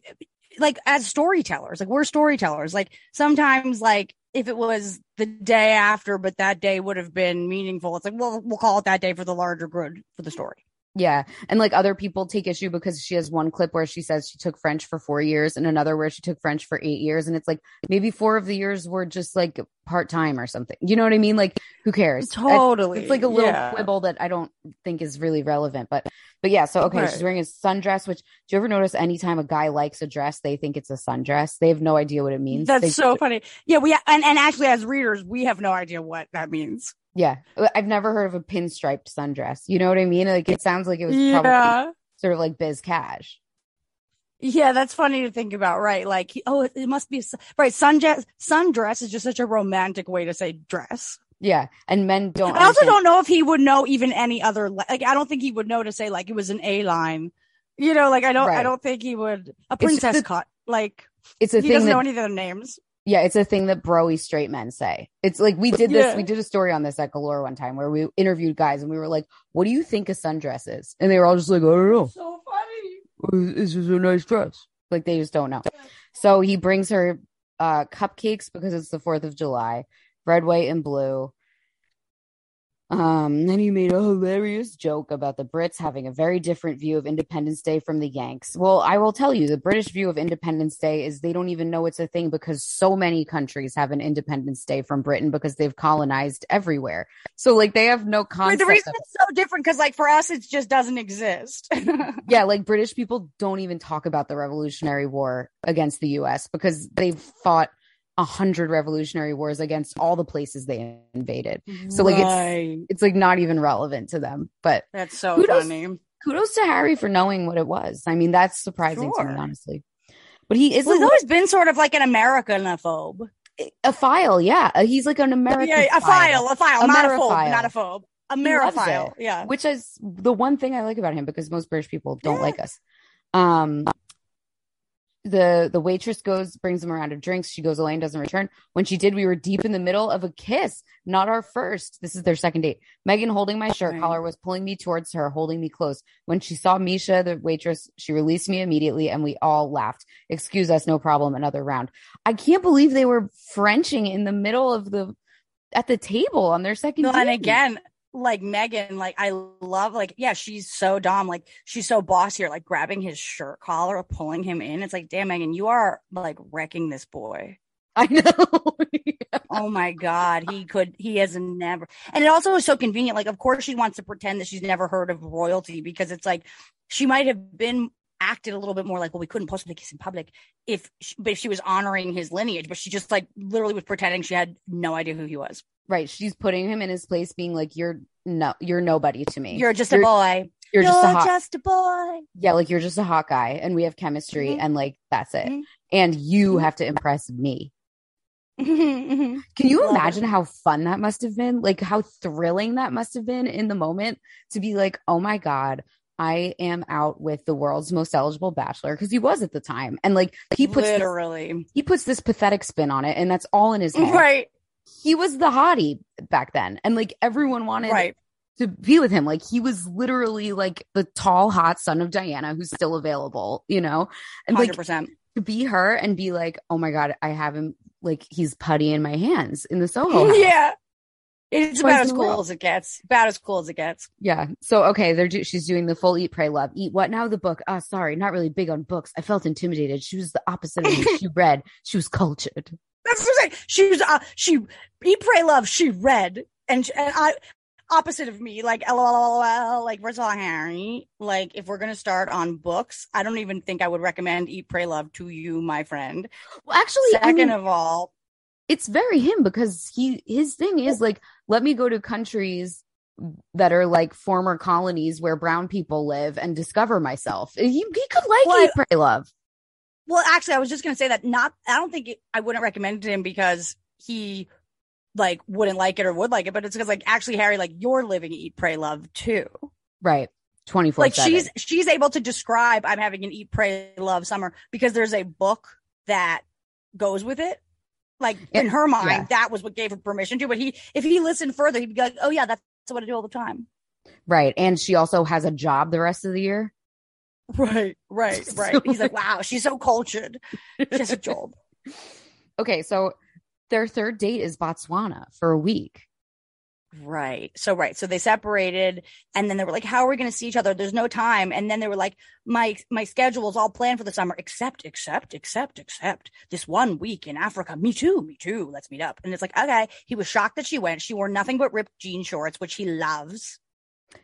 like as storytellers, like we're storytellers, like sometimes like if it was the day after, but that day would have been meaningful. It's like, well, we'll call it that day for the larger good for the story. Yeah. And like other people take issue because she has one clip where she says she took French for four years and another where she took French for eight years. And it's like maybe four of the years were just like part time or something. You know what I mean? Like, who cares? Totally. I, it's like a little yeah. quibble that I don't think is really relevant. But but yeah. So, OK, right. She's wearing a sundress, which do you ever notice anytime a guy likes a dress, they think it's a sundress? They have no idea what it means. That's they, so funny. Yeah. we ha- and, and actually, as readers, we have no idea what that means. Yeah, I've never heard of a pinstriped sundress. You know what I mean? Like it sounds like it was probably yeah. sort of like biz cash. Yeah, that's funny to think about, right? Like, oh, it must be a, right. Sundress, sundress is just such a romantic way to say dress. Yeah, and men don't. I also understand. Don't know if he would know even any other. Like, I don't think he would know to say like it was an A line. You know, like I don't. Right. I don't think he would. A princess the, cut. Like it's a he thing doesn't that- know any of their names. Yeah, it's a thing that bro-y straight men say. It's like we did this. Yeah. We did a story on this at Galore one time where we interviewed guys and we were like, what do you think a sundress is? And they were all just like, I don't know. So funny. This is a nice dress. Like they just don't know. So he brings her uh, cupcakes because it's the fourth of July, red, white, and blue. Um, then he made a hilarious joke about the Brits having a very different view of Independence Day from the Yanks. Well, I will tell you, the British view of Independence Day is they don't even know it's a thing because so many countries have an Independence Day from Britain because they've colonized everywhere. So, like, they have no concept. Wait, the reason it's so different because, like, for us, it just doesn't exist. Yeah, like, British people don't even talk about the Revolutionary War against the U S because they've fought a hundred revolutionary wars against all the places they invaded. So like right. it's it's like not even relevant to them. But that's so kudos, funny. Kudos to Harry for knowing what it was. I mean, that's surprising sure. to me, honestly. But he is well, he's always been sort of like an Americanophobe. A file, yeah. He's like an American. Yeah, a file, a file, not a phobe, not a phobe. Ameriphile, yeah. Which is the one thing I like about him because most British people don't yeah. like us. Um The the waitress goes, brings them around of drinks. She goes, Elaine doesn't return. When she did, we were deep in the middle of a kiss. Not our first. This is their second date. Megan holding my shirt collar was pulling me towards her, holding me close. When she saw Misha, the waitress, she released me immediately and we all laughed. Excuse us, no problem. Another round. I can't believe they were Frenching in the middle of the, at the table on their second no, date. And again, like Megan, like I love, like yeah, she's so dom, like she's so boss here, like grabbing his shirt collar, pulling him in. It's like, damn, Megan, you are like wrecking this boy. I know. Yeah. Oh my God, he could, he has never. And it also is so convenient. Like, of course, she wants to pretend that she's never heard of royalty because it's like she might have been acted a little bit more like, well, we couldn't possibly kiss in public if, she, but if she was honoring his lineage, but she just like literally was pretending she had no idea who he was. Right. She's putting him in his place being like, you're no, you're nobody to me. You're just you're, a boy. You're, you're just, a hot, just a boy. Yeah. Like you're just a hot guy and we have chemistry mm-hmm. and like, that's it. Mm-hmm. And you have to impress me. Mm-hmm. Can you Love imagine it. How fun that must have been? Like how thrilling that must have been in the moment to be like, oh my God, I am out with the world's most eligible bachelor because he was at the time. And like he puts, Literally. This, he puts this pathetic spin on it and that's all in his head. Right. He was the hottie back then. And like everyone wanted right. to be with him. Like he was literally like the tall, hot son of Diana who's still available, you know, and like one hundred percent to be her and be like, oh my God, I have him. Like he's putty in my hands in the Soho House. Yeah. It's about as cool as it gets. About as cool as it gets. Yeah. So, okay. They're do- she's doing the full Eat, Pray, Love. Eat what now? The book. Ah, oh, sorry. Not really big on books. I felt intimidated. She was the opposite of me. She read. She was cultured. That's what I'm saying. She was, uh, she, Eat, Pray, Love, she read, and, she, and I, opposite of me, like, lol, like, first of all, Harry, like, if we're going to start on books, I don't even think I would recommend Eat, Pray, Love to you, my friend. Well, actually, second I mean, of all, it's very him because he, his thing is like, let me go to countries that are like former colonies where brown people live and discover myself. He, he could like well, Eat, Pray, Love. Well, actually, I was just going to say that not I don't think it, I wouldn't recommend it to him because he like wouldn't like it or would like it. But it's because like actually, Harry, like you're living Eat, Pray, Love, too. Right. twenty-four seven. Like she's she's able to describe I'm having an Eat, Pray, Love summer because there's a book that goes with it. Like in her mind, yeah. that was what gave her permission to. But he, if he listened further, he'd be like, oh, yeah, that's what I do all the time. Right. And she also has a job the rest of the year. Right, right, right. He's like, wow, she's so cultured. She has a job. Okay. So their third date is Botswana for a week. Right. So, right. So they separated and then they were like, how are we going to see each other? There's no time. And then they were like, my, my schedule is all planned for the summer, except, except, except, except this one week in Africa. Me too. Me too. Let's meet up. And it's like, okay. He was shocked that she went. She wore nothing but ripped jean shorts, which he loves.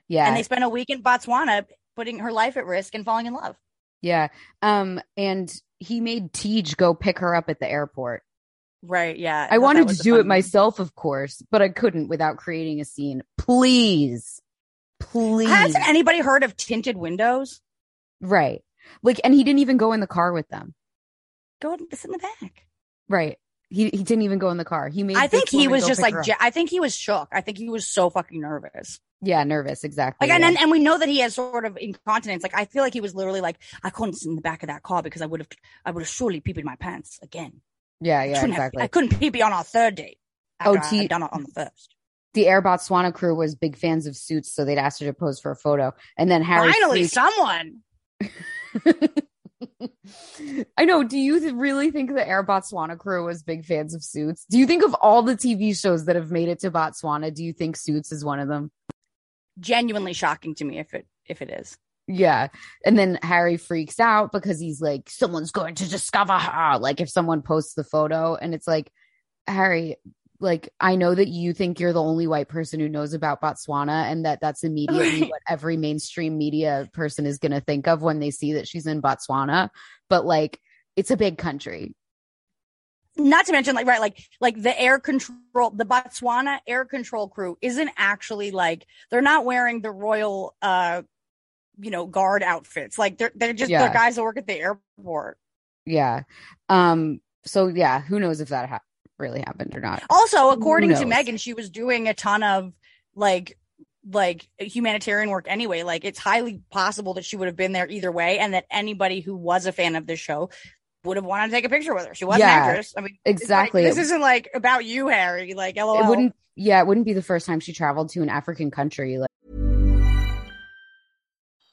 Yeah. And they spent a week in Botswana putting her life at risk and falling in love. Yeah. Um, and he made Tej go pick her up at the airport. Right. Yeah. I, I wanted to do it myself, of course, but I couldn't without creating a scene. Please. Please. Hasn't anybody heard of tinted windows? Right. Like, and he didn't even go in the car with them. Go and sit in the back. Right. He he didn't even go in the car. He made. I think he was just like, I think he was shook. I think he was so fucking nervous. Yeah, nervous. Exactly. Like, and, yeah. and and we know that he has sort of incontinence. Like, I feel like he was literally like, I couldn't sit in the back of that car because I would have, I would have surely peed in my pants again. Yeah, yeah, I exactly. Have, I couldn't pee on our third date. Oh, T- I had done it on the first. The Air Botswana crew was big fans of Suits, so they'd asked her to pose for a photo, and then Harry. Finally, Sneak- someone. I know. Do you th- really think the Air Botswana crew was big fans of Suits? Do you think of all the T V shows that have made it to Botswana, do you think Suits is one of them? Genuinely shocking to me if it if it is. Yeah. And then Harry freaks out because he's like, someone's going to discover her. Like if someone posts the photo and it's like, Harry, like, I know that you think you're the only white person who knows about Botswana and that that's immediately what every mainstream media person is going to think of when they see that she's in Botswana. But like, it's a big country. Not to mention like, right. Like, like the air control, the Botswana air control crew isn't actually like, they're not wearing the royal, uh, you know, guard outfits. Like they're they're just yeah. they're guys that work at the airport. Yeah. Um. So yeah, who knows if that ha- really happened or not? Also, according to Meghan, she was doing a ton of like like humanitarian work anyway. Like it's highly possible that she would have been there either way, and that anybody who was a fan of the show would have wanted to take a picture with her. She was yeah, an actress. I mean, exactly. Like, this isn't like about you, Harry. Like, lol. It wouldn't. Yeah, it wouldn't be the first time she traveled to an African country. Like.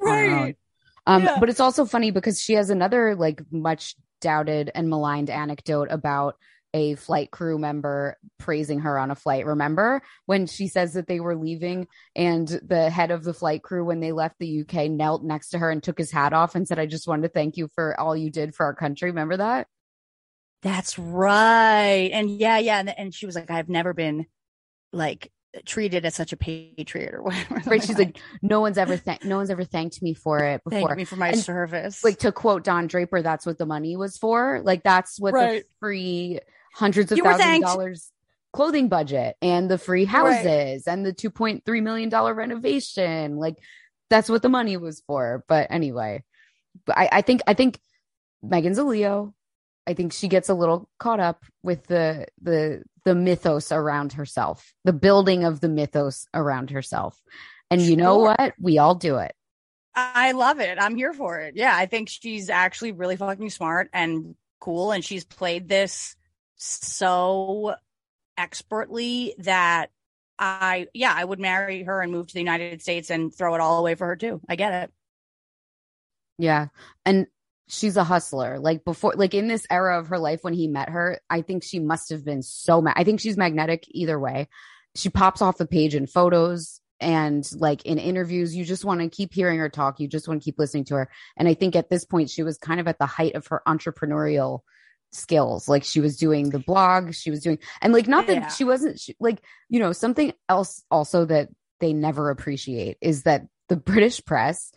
Right. Um, yeah. But it's also funny because she has another like much doubted and maligned anecdote about a flight crew member praising her on a flight. Remember when she says that they were leaving and the head of the flight crew, when they left the U K, knelt next to her and took his hat off and said, I just wanted to thank you for all you did for our country. Remember that? That's right. And yeah, yeah. And, and she was like, I've never been like treated as such a patriot or whatever. Right, she's like, no one's ever thank no one's ever thanked me for it before. Thank me for my and, service. Like, to quote Don Draper, that's what the money was for. Like, that's what right. the free hundreds of you thousands of dollars clothing budget and the free houses right. and the two point three million dollar renovation. Like, that's what the money was for. But anyway, but I, I think I think Meghan's a Leo. I think she gets a little caught up with the the the mythos around herself, the building of the mythos around herself. And you know sure. what? We all do it. I love it. I'm here for it. Yeah, I think she's actually really fucking smart and cool. And she's played this so expertly that I, yeah, I would marry her and move to the United States and throw it all away for her too. I get it. Yeah. And she's a hustler. Like before, like in this era of her life, when he met her, I think she must have been so mad. I think she's magnetic either way. She pops off the page in photos and like in interviews. You just want to keep hearing her talk. You just want to keep listening to her. And I think at this point, she was kind of at the height of her entrepreneurial skills. Like she was doing the blog, she was doing, and like, not that yeah. she wasn't she, like, you know, something else also that they never appreciate is that the British press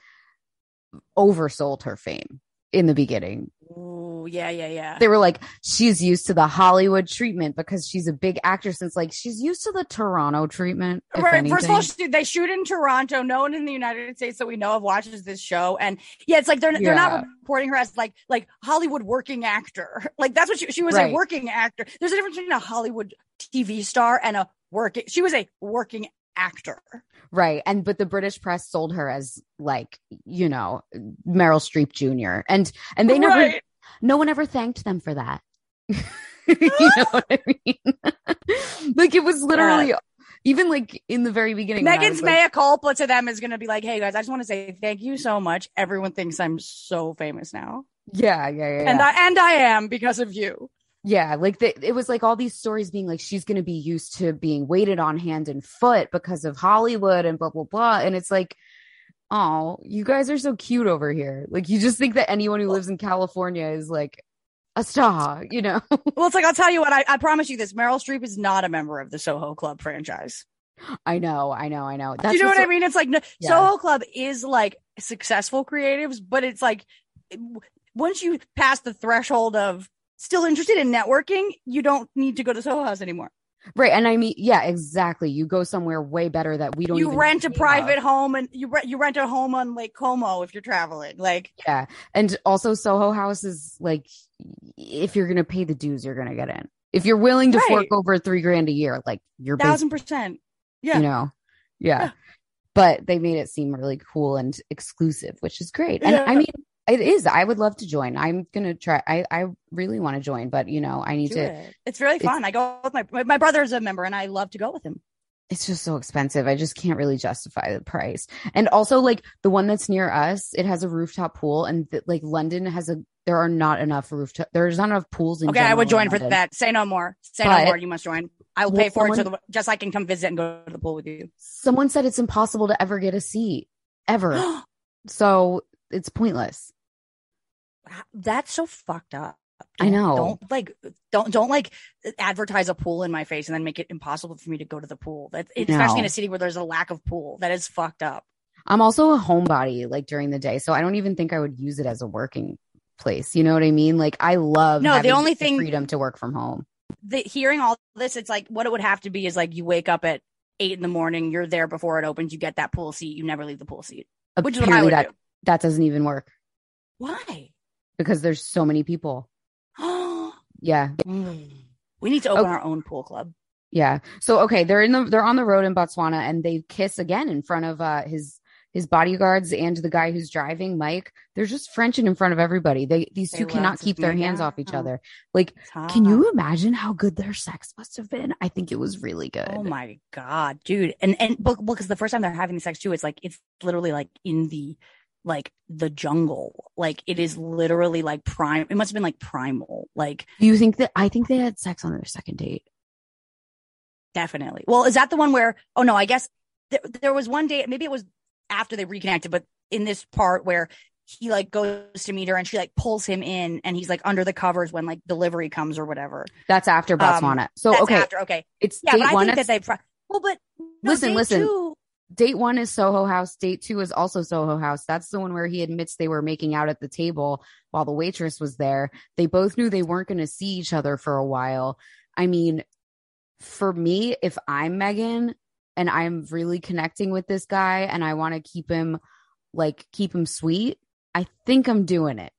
oversold her fame in the beginning. Ooh, yeah, yeah, yeah. They were like, she's used to the Hollywood treatment because she's a big actress. And it's like, she's used to the Toronto treatment. Right. First of all, she, they shoot in Toronto. No one in the United States that we know of watches this show. And yeah, it's like, they're, yeah. they're not reporting her as like, like Hollywood working actor. Like that's what she, she was right. a working actor. There's a difference between a Hollywood T V star and a working, she was a working actor. Right. And but the British press sold her as like, you know, Meryl Streep Junior And and they never right. no one ever thanked them for that. You know what I mean? Like it was literally yeah. even like in the very beginning. Meghan's like, mea culpa to them is gonna be like, hey guys, I just want to say thank you so much. Everyone thinks I'm so famous now. Yeah, yeah, yeah. yeah. And I and I am because of you. Yeah, like the, it was like all these stories being like she's going to be used to being waited on hand and foot because of Hollywood and blah, blah, blah. And it's like, oh, you guys are so cute over here. Like you just think that anyone who lives in California is like a star, you know? Well, it's like, I'll tell you what, I, I promise you this. Meryl Streep is not a member of the Soho Club franchise. I know, I know, I know. That's Do you know what so- I mean? It's like no, yeah. Soho Club is like successful creatives, but it's like once you pass the threshold of still interested in networking, you don't need to go to Soho House anymore. Right. And I mean, yeah, exactly. You go somewhere way better that we don't You even rent a private of. home and you, re- you rent a home on Lake Como if you're traveling. Like, yeah. And also Soho House is like, if you're going to pay the dues, you're going to get in. If you're willing to right. fork over three grand a year, like you're thousand percent. Yeah. You know? Yeah. yeah. But they made it seem really cool and exclusive, which is great. And yeah. I mean, it is. I would love to join. I'm going to try. I, I really want to join, but you know, I need Do to. It. It's really fun. It's, I go with my, my brother is a member and I love to go with him. It's just so expensive. I just can't really justify the price. And also like the one that's near us, it has a rooftop pool and th- like London has a, there are not enough rooftop. There's not enough pools. In okay. I would join for that. Say no more. Say but, no more. You must join. I will well, pay for someone, it. So the, just I can come visit and go to the pool with you. Someone said it's impossible to ever get a seat ever. So it's pointless. That's so fucked up. Don't, I know. Don't like, don't don't like advertise a pool in my face and then make it impossible for me to go to the pool. That especially no. in a city where there's a lack of pool. That is fucked up. I'm also a homebody, like during the day, so I don't even think I would use it as a working place. You know what I mean? Like I love no. The only the thing freedom to work from home. The hearing all this, it's like what it would have to be is like you wake up at eight in the morning, you're there before it opens, you get that pool seat, you never leave the pool seat, which Apparently is what I would that, do. That doesn't even work. Why? Because there's so many people. yeah. We need to open okay. our own pool club. Yeah. So, okay. They're in the, they're on the road in Botswana and they kiss again in front of uh, his, his bodyguards and the guy who's driving, Mike. They're just Frenching in front of everybody. They, these they two cannot keep their hands down. off each other. Like, can you imagine how good their sex must have been? I think it was really good. Oh my God, dude. And, and well, because the first time they're having sex too, it's like, it's literally like in the, like the jungle, like it is literally like prime. It must have been like primal. Like, do you think that? I think they had sex on their second date. Definitely. Well, is that the one where? Oh no, I guess th- there was one date. Maybe it was after they reconnected, but in this part where he like goes to meet her and she like pulls him in, and he's like under the covers when like delivery comes or whatever. That's after Botswana. Um, so that's okay, after, okay, it's yeah. Date but I one think is- that they. Pro- well, but no, listen, listen. Two- Date one is Soho House. Date two is also Soho House. That's the one where he admits they were making out at the table while the waitress was there. They both knew they weren't going to see each other for a while. I mean, for me, if I'm Meghan and I'm really connecting with this guy and I want to keep him, like, keep him sweet, I think I'm doing it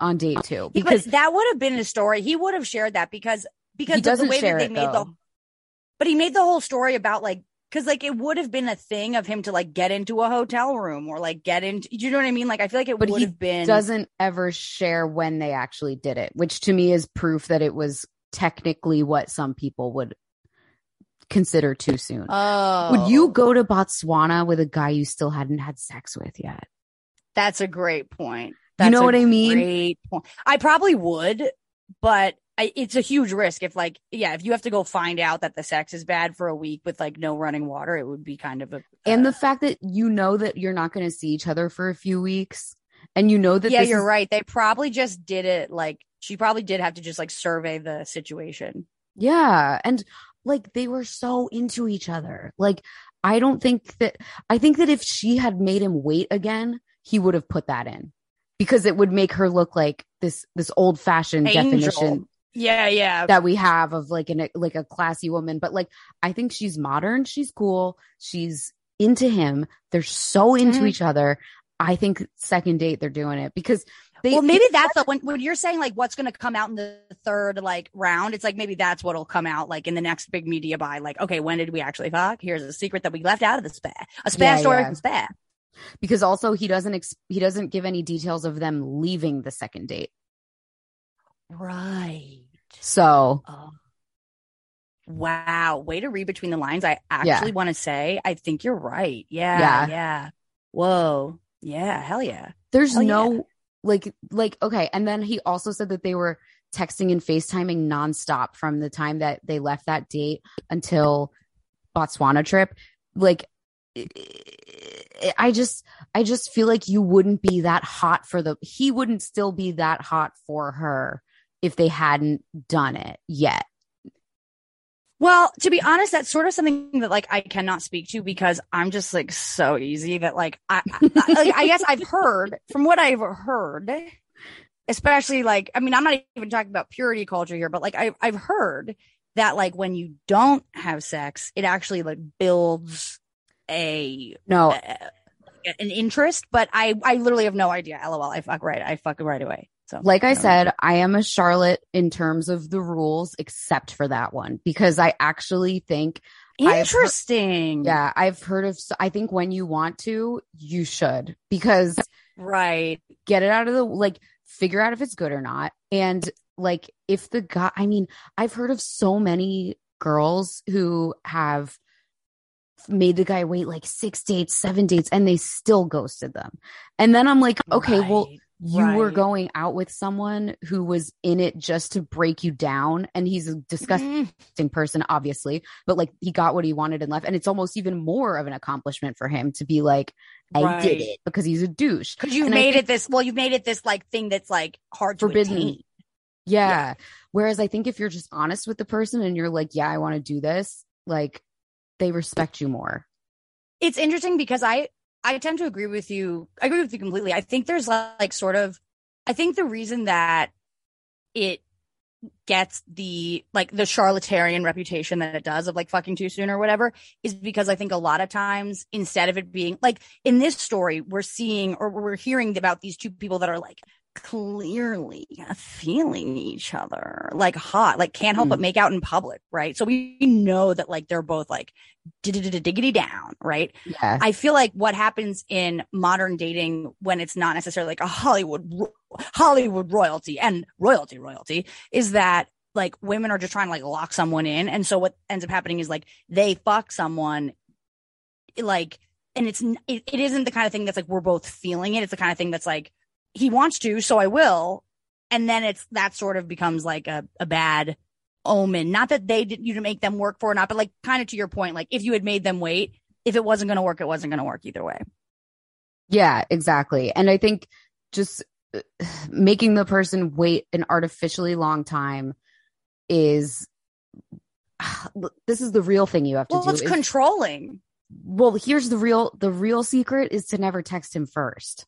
on date two. Because yeah, that would have been a story. He would have shared that because, because of the way that they it, made though. the – but he made the whole story about, like, because, like, it would have been a thing of him to, like, get into a hotel room or, like, get into – you know what I mean? Like, I feel like it would have been – But he doesn't ever share when they actually did it, which to me is proof that it was technically what some people would consider too soon. Oh. Would you go to Botswana with a guy you still hadn't had sex with yet? That's a great point. That's you know what I mean? Great point. I probably would, but I, it's a huge risk if like, yeah, if you have to go find out that the sex is bad for a week with like no running water, it would be kind of a. Uh, and the fact that you know that you're not going to see each other for a few weeks and you know that. Yeah, this you're is- right. They probably just did it like she probably did have to just like survey the situation. Yeah. And like they were so into each other. Like, I don't think that I think that if she had made him wait again, he would have put that in because it would make her look like this this old fashioned definition. Yeah, yeah. That we have of like an like a classy woman. But like I think she's modern. She's cool. She's into him. They're so into mm. each other. I think second date they're doing it because they, well, maybe that's the, when when you're saying like what's going to come out in the third like round, it's like maybe that's what'll come out like in the next big media buy. Like, okay, when did we actually fuck? Here's a secret that we left out of the spa, a spa yeah, story yeah. from spa. Because also he doesn't ex- he doesn't give any details of them leaving the second date. Right. So. Oh. Wow. Way to read between the lines. I actually yeah. want to say I think you're right. Yeah. Yeah. yeah. Whoa. Yeah, hell yeah. There's hell no yeah. like like okay, and then he also said that they were texting and FaceTiming nonstop from the time that they left that date until Botswana trip. Like I just I just feel like you wouldn't be that hot for the he wouldn't still be that hot for her if they hadn't done it yet. Well, to be honest, that's sort of something that like I cannot speak to because I'm just like so easy that like I I, like, I guess I've heard from what I've heard, especially like I mean, I'm not even talking about purity culture here, but like I, I've heard that like when you don't have sex, it actually like builds a no uh, an interest. But I, I literally have no idea. LOL, I fuck right. I fuck right away. So, like I, I said, know. I am a Charlotte in terms of the rules, except for that one, because I actually think interesting. I've heard, yeah, I've heard of. I think when you want to, you should because right, get it out of the like, figure out if it's good or not, and like if the guy. I mean, I've heard of so many girls who have made the guy wait like six dates, seven dates, and they still ghosted them, and then I'm like, okay, right. well. You right. were going out with someone who was in it just to break you down. And he's a disgusting mm. person, obviously, but like he got what he wanted and left. And it's almost even more of an accomplishment for him to be like, I right. did it because he's a douche. Because you and made think, it this, well, you've made it this like thing that's like hard to forbidden. Attain. Yeah. yeah. Whereas I think if you're just honest with the person and you're like, yeah, I want to do this, like they respect you more. It's interesting because I, I tend to agree with you. I agree with you completely. I think there's like sort of, I think the reason that it gets the, like the charlatarian reputation that it does of like fucking too soon or whatever is because I think a lot of times instead of it being like in this story, we're seeing or we're hearing about these two people that are like clearly feeling each other like hot, like can't help mm. but make out in public. Right. So we know that like they're both like diggity down. Right. Yeah. I feel like what happens in modern dating when it's not necessarily like a Hollywood, Hollywood royalty and royalty royalty is that like women are just trying to like lock someone in. And so what ends up happening is like they fuck someone like, and it's, it, it isn't the kind of thing that's like, we're both feeling it. It's the kind of thing that's like, he wants to, so I will. And then it's that sort of becomes like a, a bad omen. Not that they didn't you to make them work for or not, but like kind of to your point, like if you had made them wait, if it wasn't going to work, it wasn't going to work either way. Yeah, exactly. And I think just making the person wait an artificially long time is this is the real thing you have to well, do. Well, it's is, controlling. Well, here's the real the real secret is to never text him first.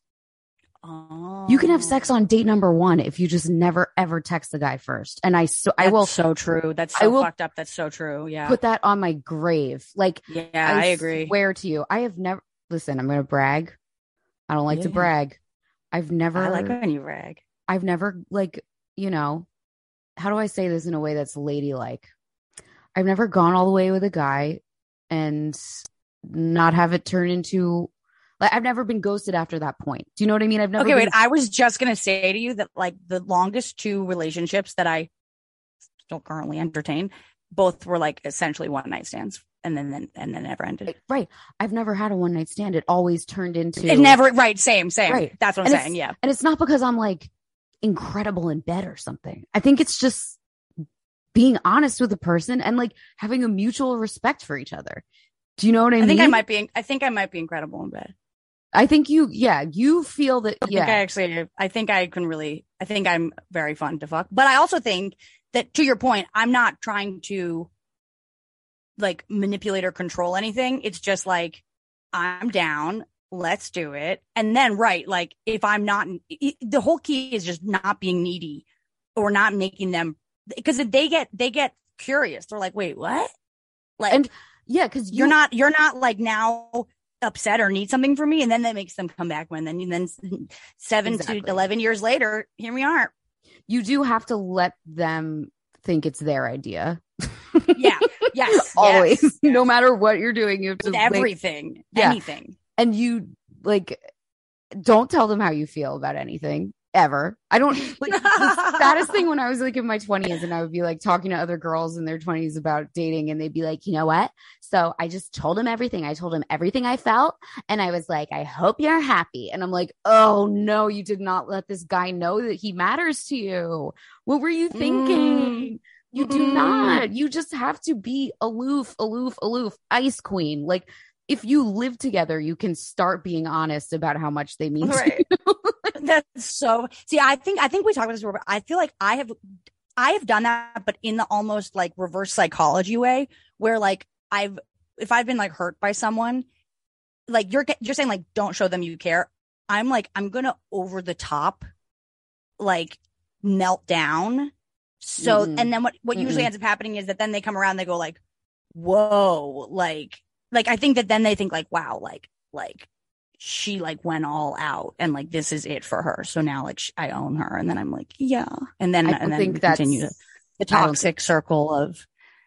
Oh. You can have sex on date number one if you just never ever text the guy first. And I so that's I will so true. That's so fucked up. That's so true. Yeah. Put that on my grave. Like yeah, I, I agree. Swear to you, I have never listen, I'm gonna brag. I don't like yeah. to brag. I've never I like when you brag. I've never like, you know, how do I say this in a way that's ladylike? I've never gone all the way with a guy and not have it turn into I've never been ghosted after that point. Do you know what I mean? I've never. Okay, wait. Been- I was just gonna say to you that like the longest two relationships that I still currently entertain both were like essentially one night stands, and then, then and then never ended. Right. I've never had a one night stand. It always turned into it never. Right. Same. Same. Right. That's what I'm and saying. Yeah. And it's not because I'm like incredible in bed or something. I think it's just being honest with a person and like having a mutual respect for each other. Do you know what I, I mean? I think I might be. I think I might be incredible in bed. I think you, yeah, you feel that. I yeah, think I actually, I think I can really. I think I'm very fun to fuck, but I also think that, to your point, I'm not trying to like manipulate or control anything. It's just like, I'm down. Let's do it. And then, right, like if I'm not, the whole key is just not being needy or not making them, because if they get they get curious, they're like, wait, what? Like, and yeah, because you, you're not you're not like now upset or need something from me, and then that makes them come back when then and then seven exactly. to eleven years later, here we are. You do have to let them think it's their idea. Yeah. Yes. Always. Yes. No matter what you're doing, you have to with everything. Like, yeah. Anything. And you like don't tell them how you feel about anything. Ever. I don't like the saddest thing when I was like in my twenties and I would be like talking to other girls in their twenties about dating, and they'd be like, you know what? So I just told him everything. I told him everything I felt. And I was like, I hope you're happy. And I'm like, oh no, you did not let this guy know that he matters to you. What were you thinking? Mm. You do mm. not. You just have to be aloof, aloof, aloof, ice queen. Like if you live together, you can start being honest about how much they mean right. to you. That's so see I think I think we talked about this before, but I feel like I have I have done that, but in the almost like reverse psychology way, where like I've if I've been like hurt by someone, like you're you're saying like don't show them you care, I'm like I'm gonna over the top like melt down so mm-hmm. and then what what mm-hmm. usually ends up happening is that then they come around, they go like whoa, like like I think that then they think like wow, like like she like went all out and like this is it for her, so now like sh- I own her, and then I'm like yeah, and then I and then think continue to, the toxic circle of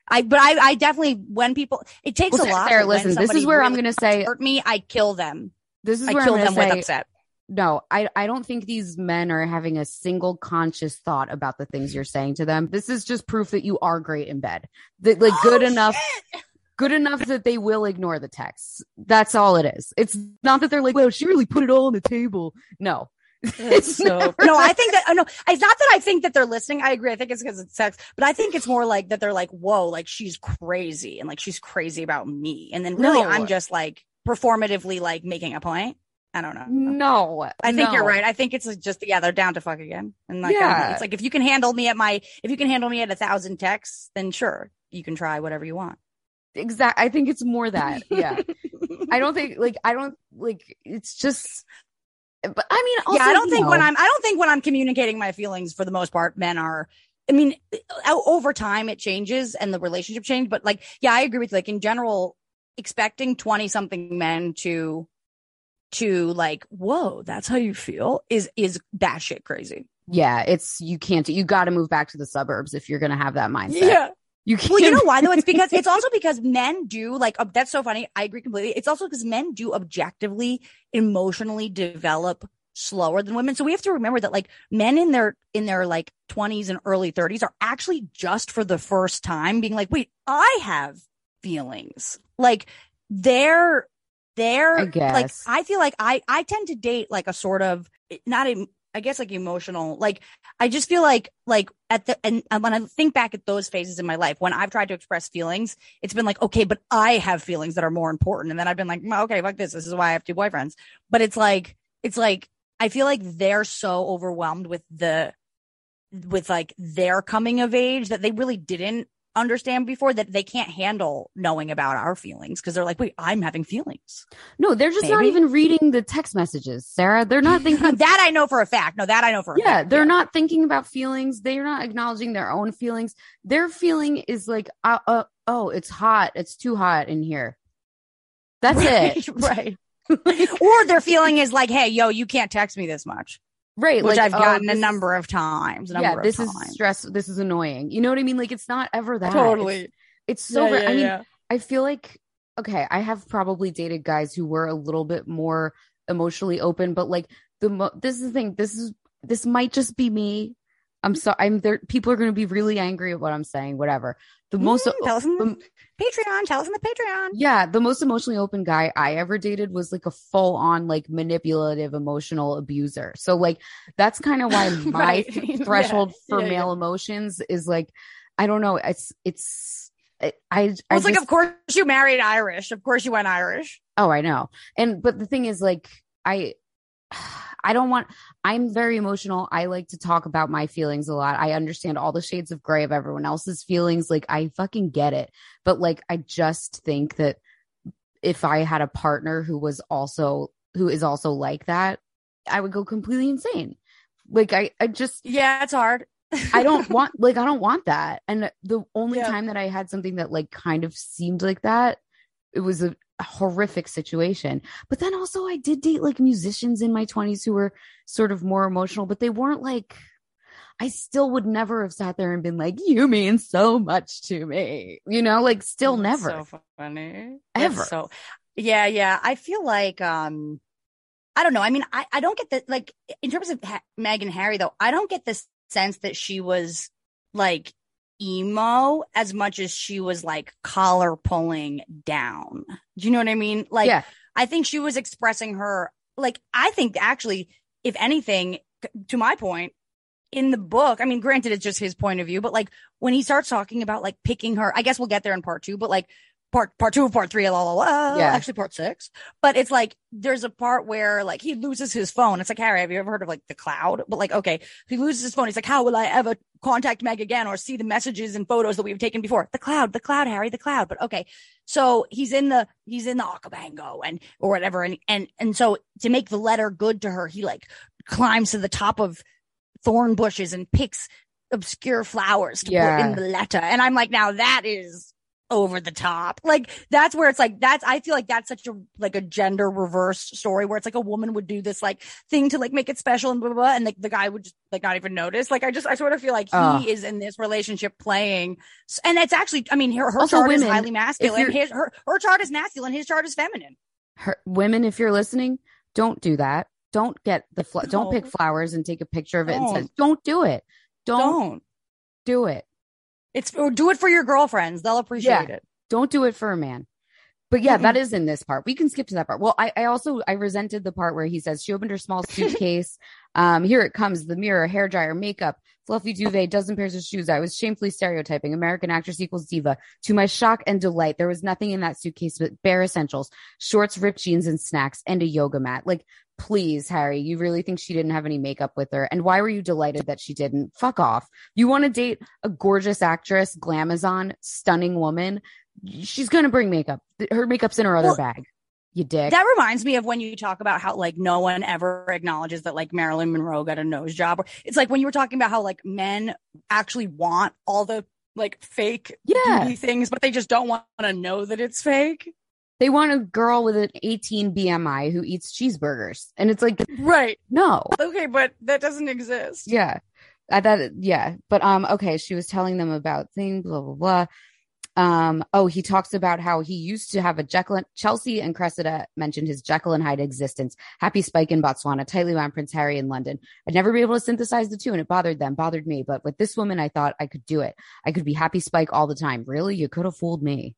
I but I I definitely when people it takes well, a lot. Sarah, listen, this is where really I'm gonna say hurt me, I kill them. This is I where kill I'm them say, with upset. No, I I don't think these men are having a single conscious thought about the things you're saying to them. This is just proof that you are great in bed. That like good oh, enough. Shit. Good enough that they will ignore the texts. That's all it is. It's not that they're like, well, she really put it all on the table. No. It's so never- No, I think that, no, it's not that I think that they're listening. I agree. I think it's because it's sex, but I think it's more like that they're like, whoa, like she's crazy and like she's crazy about me. And then really no. I'm just like performatively like making a point. I don't know. No. I think no. you're right. I think it's just, yeah, they're down to fuck again. And like, yeah. it's like, if you can handle me at my, if you can handle me at a thousand texts, then sure, you can try whatever you want. Exactly. I think it's more that. Yeah. I don't think like I don't like it's just but I mean also, yeah, I don't think know. when I'm I don't think when I'm communicating my feelings for the most part men are I mean over time it changes and the relationship changed, but like yeah, I agree with you, like in general expecting twenty something men to to like whoa, that's how you feel is is batshit crazy. Yeah, it's you can't you got to move back to the suburbs if you're going to have that mindset. Yeah. You well, you know why though? It's because it's also because men do like uh, that's so funny. I agree completely. It's also because men do objectively emotionally develop slower than women. So we have to remember that like men in their in their like twenties and early thirties are actually just for the first time being like, wait, I have feelings. Like they're they're I guess. Like I feel like I I tend to date like a sort of not a. I guess like emotional, like I just feel like like at the and when I think back at those phases in my life when I've tried to express feelings, it's been like, OK, but I have feelings that are more important. And then I've been like, OK, fuck this. This is why I have two boyfriends. But it's like it's like I feel like they're so overwhelmed with the with like their coming of age that they really didn't understand before that they can't handle knowing about our feelings because they're like, wait, I'm having feelings. No, they're just Maybe. not even reading the text messages, Sarah. They're not thinking that I know for a fact. No, that I know for a yeah, fact. They're yeah, they're not thinking about feelings. They're not acknowledging their own feelings. Their feeling is like, uh, uh, oh, it's hot. It's too hot in here. That's right, it. Right. Like, or their feeling is like, hey, yo, you can't text me this much. Right. Which like, I've gotten oh, this, a number of times. Number yeah, this of times. is stress. This is annoying. You know what I mean? Like, it's not ever that. Totally. It's, it's so, yeah, ra- yeah, I mean, yeah. I feel like, okay, I have probably dated guys who were a little bit more emotionally open, but like, the mo- this is the thing. This is, this might just be me. I'm sorry. I'm there. People are going to be really angry at what I'm saying. Whatever. The mm, most tell us in the um, Patreon. Tell us in the Patreon. Yeah, the most emotionally open guy I ever dated was like a full on like manipulative emotional abuser. So like that's kind of why my right. threshold yeah. for yeah, male yeah. emotions is like, I don't know. It's it's I. I, well, it's I like just, of course you married Irish. Of course you went Irish. Oh, I know. And but the thing is, like I. I don't want, I'm very emotional. I like to talk about my feelings a lot. I understand all the shades of gray of everyone else's feelings. Like I fucking get it. But like, I just think that if I had a partner who was also, who is also like that, I would go completely insane. Like I, I just, yeah, it's hard. I don't want, like, I don't want that. And the only yeah. time that I had something that like kind of seemed like that, it was a, a horrific situation. But then also I did date like musicians in my twenties who were sort of more emotional, but they weren't like, I still would never have sat there and been like, you mean so much to me, you know, like still That's never so funny. Ever. That's so yeah. Yeah. I feel like, um, I don't know. I mean, I, I don't get that. Like in terms of ha- Meghan and Harry though, I don't get this sense that she was like emo as much as she was like collar pulling down. Do you know what I mean? Like, yeah. I think she was expressing her, like, I think actually, if anything, to my point in the book, I mean, granted, it's just his point of view, but like when he starts talking about like picking her, I guess we'll get there in part two, but like part, part two, part three, la, la, la, yeah. actually part six. But it's like, there's a part where like he loses his phone. It's like, Harry, have you ever heard of like the cloud? But like, okay, he loses his phone. He's like, how will I ever contact Meg again or see the messages and photos that we've taken before? The cloud, the cloud, Harry, the cloud. But okay. So he's in the, he's in the Okavango and, or whatever. And, and, and so to make the letter good to her, he like climbs to the top of thorn bushes and picks obscure flowers to yeah. put in the letter. And I'm like, now that is over the top. Like that's where it's like, that's, I feel like that's such a, like a gender reverse story where it's like a woman would do this like thing to like make it special and blah, blah, blah. And like the guy would just like not even notice. Like I just, I sort of feel like he uh. is in this relationship playing. And it's actually, I mean, her, her also, chart women, is highly masculine. His, her, her chart is masculine. His chart is feminine. Her, women, if you're listening, don't do that. Don't get the, fl- no. don't pick flowers and take a picture of it don't. and say, don't do it. Don't, don't. do it. It's or do it for your girlfriends. They'll appreciate yeah. it. Don't do it for a man. But yeah, that is in this part. We can skip to that part. Well, I, I also I resented the part where he says she opened her small suitcase. um, here it comes. The mirror, hairdryer, makeup, fluffy duvet, dozen pairs of shoes. I was shamefully stereotyping. American actress equals diva. To my shock and delight, there was nothing in that suitcase but bare essentials, shorts, ripped jeans, and snacks, and a yoga mat. Like, please, Harry, you really think she didn't have any makeup with her? And why were you delighted that she didn't? Fuck off. You want to date a gorgeous actress, glamazon, stunning woman? She's going to bring makeup. Her makeup's in her other well, bag. You dick. That reminds me of when you talk about how like no one ever acknowledges that like Marilyn Monroe got a nose job. It's like when you were talking about how like men actually want all the like fake yeah. beauty things, but they just don't want to know that it's fake. They want a girl with an eighteen B M I who eats cheeseburgers. And it's like, right. No. Okay. But that doesn't exist. Yeah. I thought, yeah. But, um, okay. She was telling them about things, blah, blah, blah. Um, oh, he talks about how he used to have a Jekyll and Chelsea and Cressida mentioned his Jekyll and Hyde existence. Happy Spike in Botswana, tightly wound Prince Harry in London. I'd never be able to synthesize the two and it bothered them, bothered me. But with this woman, I thought I could do it. I could be Happy Spike all the time. Really? You could have fooled me.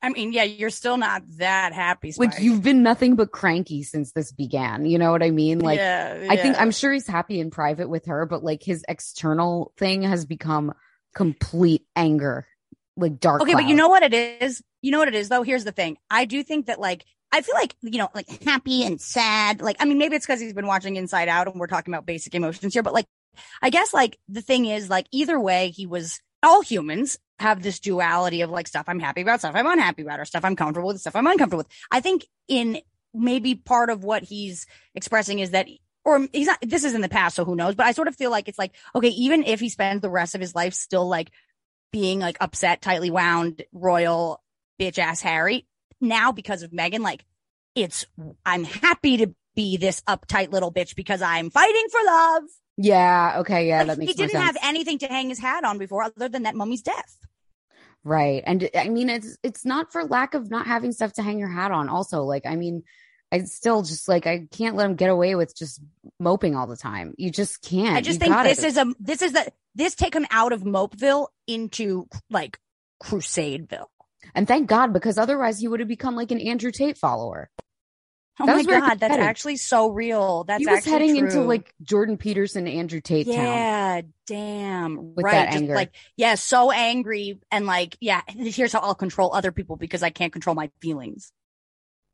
I mean, yeah, you're still not that happy. Spike. Like you've been nothing but cranky since this began. You know what I mean? Like, yeah, yeah. I think I'm sure he's happy in private with her, but like his external thing has become complete anger, like dark. Okay. Cloud. But you know what it is? You know what it is though? Here's the thing. I do think that like, I feel like, you know, like happy and sad. Like, I mean, maybe it's because he's been watching Inside Out and we're talking about basic emotions here, but like, I guess like the thing is like either way he was all humans. Have this duality of like stuff I'm happy about, stuff I'm unhappy about, or stuff I'm comfortable with, stuff I'm uncomfortable with. I think in maybe part of what he's expressing is that, or he's not, this is in the past, so who knows, but I sort of feel like it's like, okay, even if he spends the rest of his life still like being like upset, tightly wound, royal bitch ass Harry, now because of Meghan, like it's, I'm happy to be this uptight little bitch because I'm fighting for love. Yeah. Okay. Yeah. Like, that makes he didn't sense. Have anything to hang his hat on before other than that mummy's death. Right. And I mean, it's, it's not for lack of not having stuff to hang your hat on. Also, like, I mean, I still just like, I can't let him get away with just moping all the time. You just can't. I just you think this it. is a, this is the, this take him out of Mopeville into like Crusadeville. And thank God, because otherwise he would have become like an Andrew Tate follower. Oh that my God, that's headed. actually so real. That's actually He was actually heading true. into like Jordan Peterson, Andrew Tate yeah, town. Yeah, damn. With right. that Just anger. Like, yeah, so angry. And like, yeah, here's how I'll control other people because I can't control my feelings.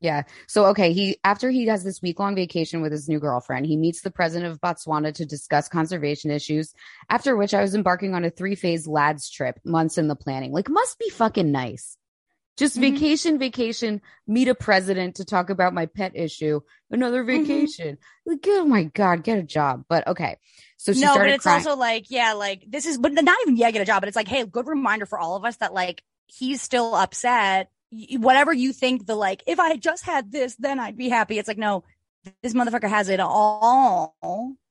Yeah. So, okay, he after he has this week-long vacation with his new girlfriend, he meets the president of Botswana to discuss conservation issues, after which I was embarking on a three-phase lads trip, months in the planning. Like, must be fucking nice. Just mm-hmm. vacation, vacation, meet a president to talk about my pet issue, another vacation. Mm-hmm. Like, oh my God, get a job. But okay. So she no, started but it's crying. Also like, yeah, like this is, but not even, yeah, get a job, but it's like, hey, good reminder for all of us that like, he's still upset. Whatever you think the like, if I just had this, then I'd be happy. It's like, no, this motherfucker has it all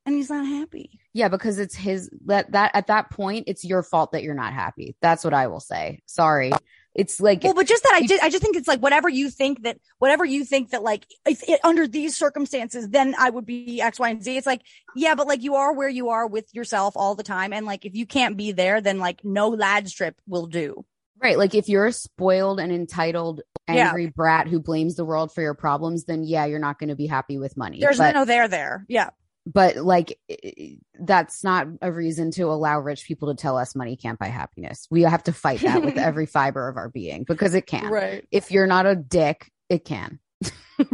and he's not happy. Yeah, because it's his, that, that at that point, it's your fault that you're not happy. That's what I will say. Sorry. It's like, well, but just that I just, I just think it's like, whatever you think that, whatever you think that like if it, under these circumstances, then I would be X, Y, and Z. It's like, yeah, but like you are where you are with yourself all the time. And like, if you can't be there, then like no lads trip will do. Right. Like if you're a spoiled and entitled angry yeah. brat who blames the world for your problems, then yeah, you're not going to be happy with money. There's but, no there there. Yeah. But like, that's not a reason to allow rich people to tell us money can't buy happiness. We have to fight that with every fiber of our being because it can. Right. If you're not a dick, it can.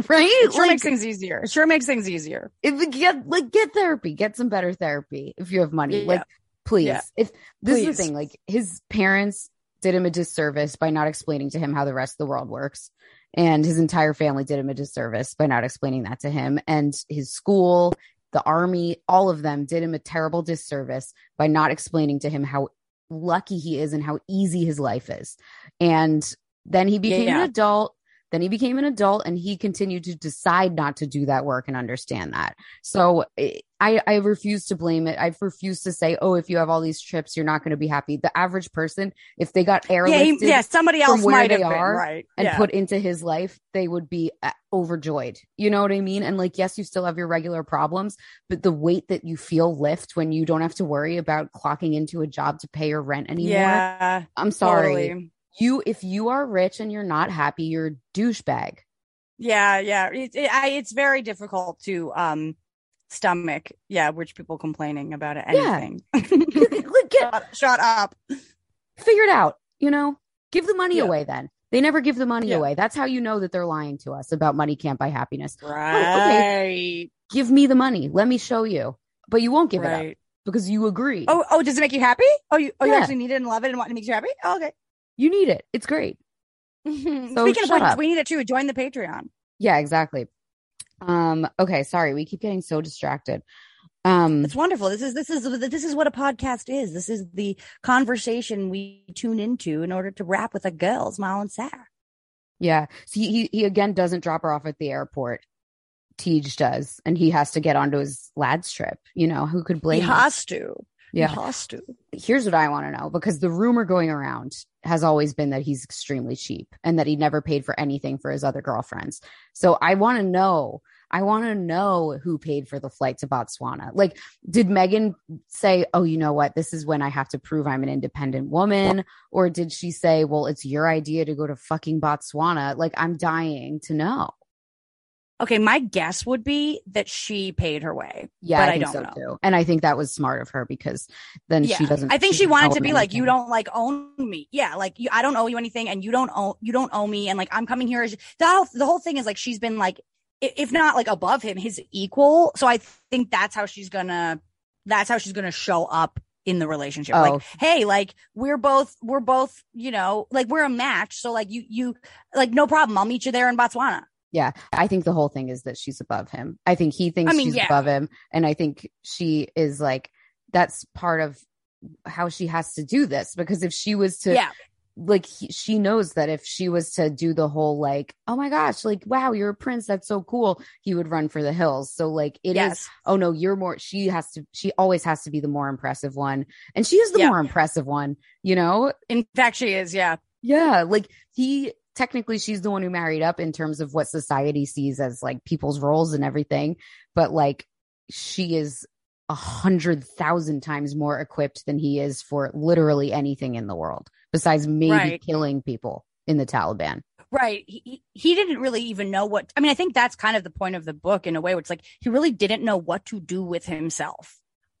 Right? It sure like, makes things easier. It sure makes things easier. If, get, like, get therapy. Get some better therapy if you have money. Yeah. Like, please. Yeah. If This please. is the thing. Like, his parents did him a disservice by not explaining to him how the rest of the world works. And his entire family did him a disservice by not explaining that to him. And his school, the army, all of them did him a terrible disservice by not explaining to him how lucky he is and how easy his life is. And then he became yeah. an adult. Then he became an adult and he continued to decide not to do that work and understand that. So I, I refuse to blame it. I've refused to say, oh, if you have all these trips, you're not going to be happy. The average person, if they got airlifted yeah, he, yeah, somebody else from where might they have are been, right. and yeah. put into his life, they would be overjoyed. You know what I mean? And like, yes, you still have your regular problems, but the weight that you feel lift when you don't have to worry about clocking into a job to pay your rent anymore. Yeah, I'm sorry. Totally. You, if you are rich and you're not happy, you're a douchebag. Yeah, yeah. It, it, I, it's very difficult to um stomach, yeah, rich people complaining about it, anything. Yeah. Get, shut, shut up. Figure it out, you know? Give the money yeah. away then. They never give the money yeah. away. That's how you know that they're lying to us about money can't buy happiness. Right. Oh, okay. Give me the money. Let me show you. But you won't give right. it up because you agree. Oh, oh, does it make you happy? Oh, you, oh, yeah. you actually need it and love it and want it to make you happy? Oh, okay. You need it. It's great. Mm-hmm. So Speaking of which, we need it too. Join the Patreon. Yeah, exactly. Um, okay, sorry. We keep getting so distracted. Um, it's wonderful. This is this is this is what a podcast is. This is the conversation we tune into in order to rap with a girl, Mal and Sarah. Yeah. So he he again doesn't drop her off at the airport. Tej does, and he has to get onto his lads trip. You know, who could blame him? He has to. Yeah. He has to. Here's what I want to know, because the rumor going around has always been that he's extremely cheap and that he never paid for anything for his other girlfriends. So I want to know, I want to know who paid for the flight to Botswana. Like, did Meghan say, oh, you know what? This is when I have to prove I'm an independent woman. Or did she say, well, it's your idea to go to fucking Botswana? Like, I'm dying to know. Okay, my guess would be that she paid her way. Yeah, but I, I think don't so know. Too. And I think that was smart of her because then yeah. she doesn't. I think she, she wanted to be like, anything. You don't like own me. Yeah, like you, I don't owe you anything, and you don't owe you don't owe me, and like I'm coming here as the whole, the whole thing is like she's been like, if not like above him, his equal. So I think that's how she's gonna that's how she's gonna show up in the relationship. Oh. Like, hey, like we're both we're both you know like we're a match. So like you you like no problem. I'll meet you there in Botswana. Yeah, I think the whole thing is that she's above him. I think he thinks I mean, she's yeah. above him. And I think she is like, that's part of how she has to do this. Because if she was to, yeah. like, he, she knows that if she was to do the whole, like, oh my gosh, like, wow, you're a prince. That's so cool. He would run for the hills. So, like, it yes. is, oh no, you're more, she has to, she always has to be the more impressive one. And she is the yeah. more impressive one, you know? In fact, she is, yeah. Yeah, like, he technically she's the one who married up in terms of what society sees as like people's roles and everything. But like she is a hundred thousand times more equipped than he is for literally anything in the world besides maybe right. killing people in the Taliban. Right. He, he didn't really even know what, I mean, I think that's kind of the point of the book in a way where it's like, he really didn't know what to do with himself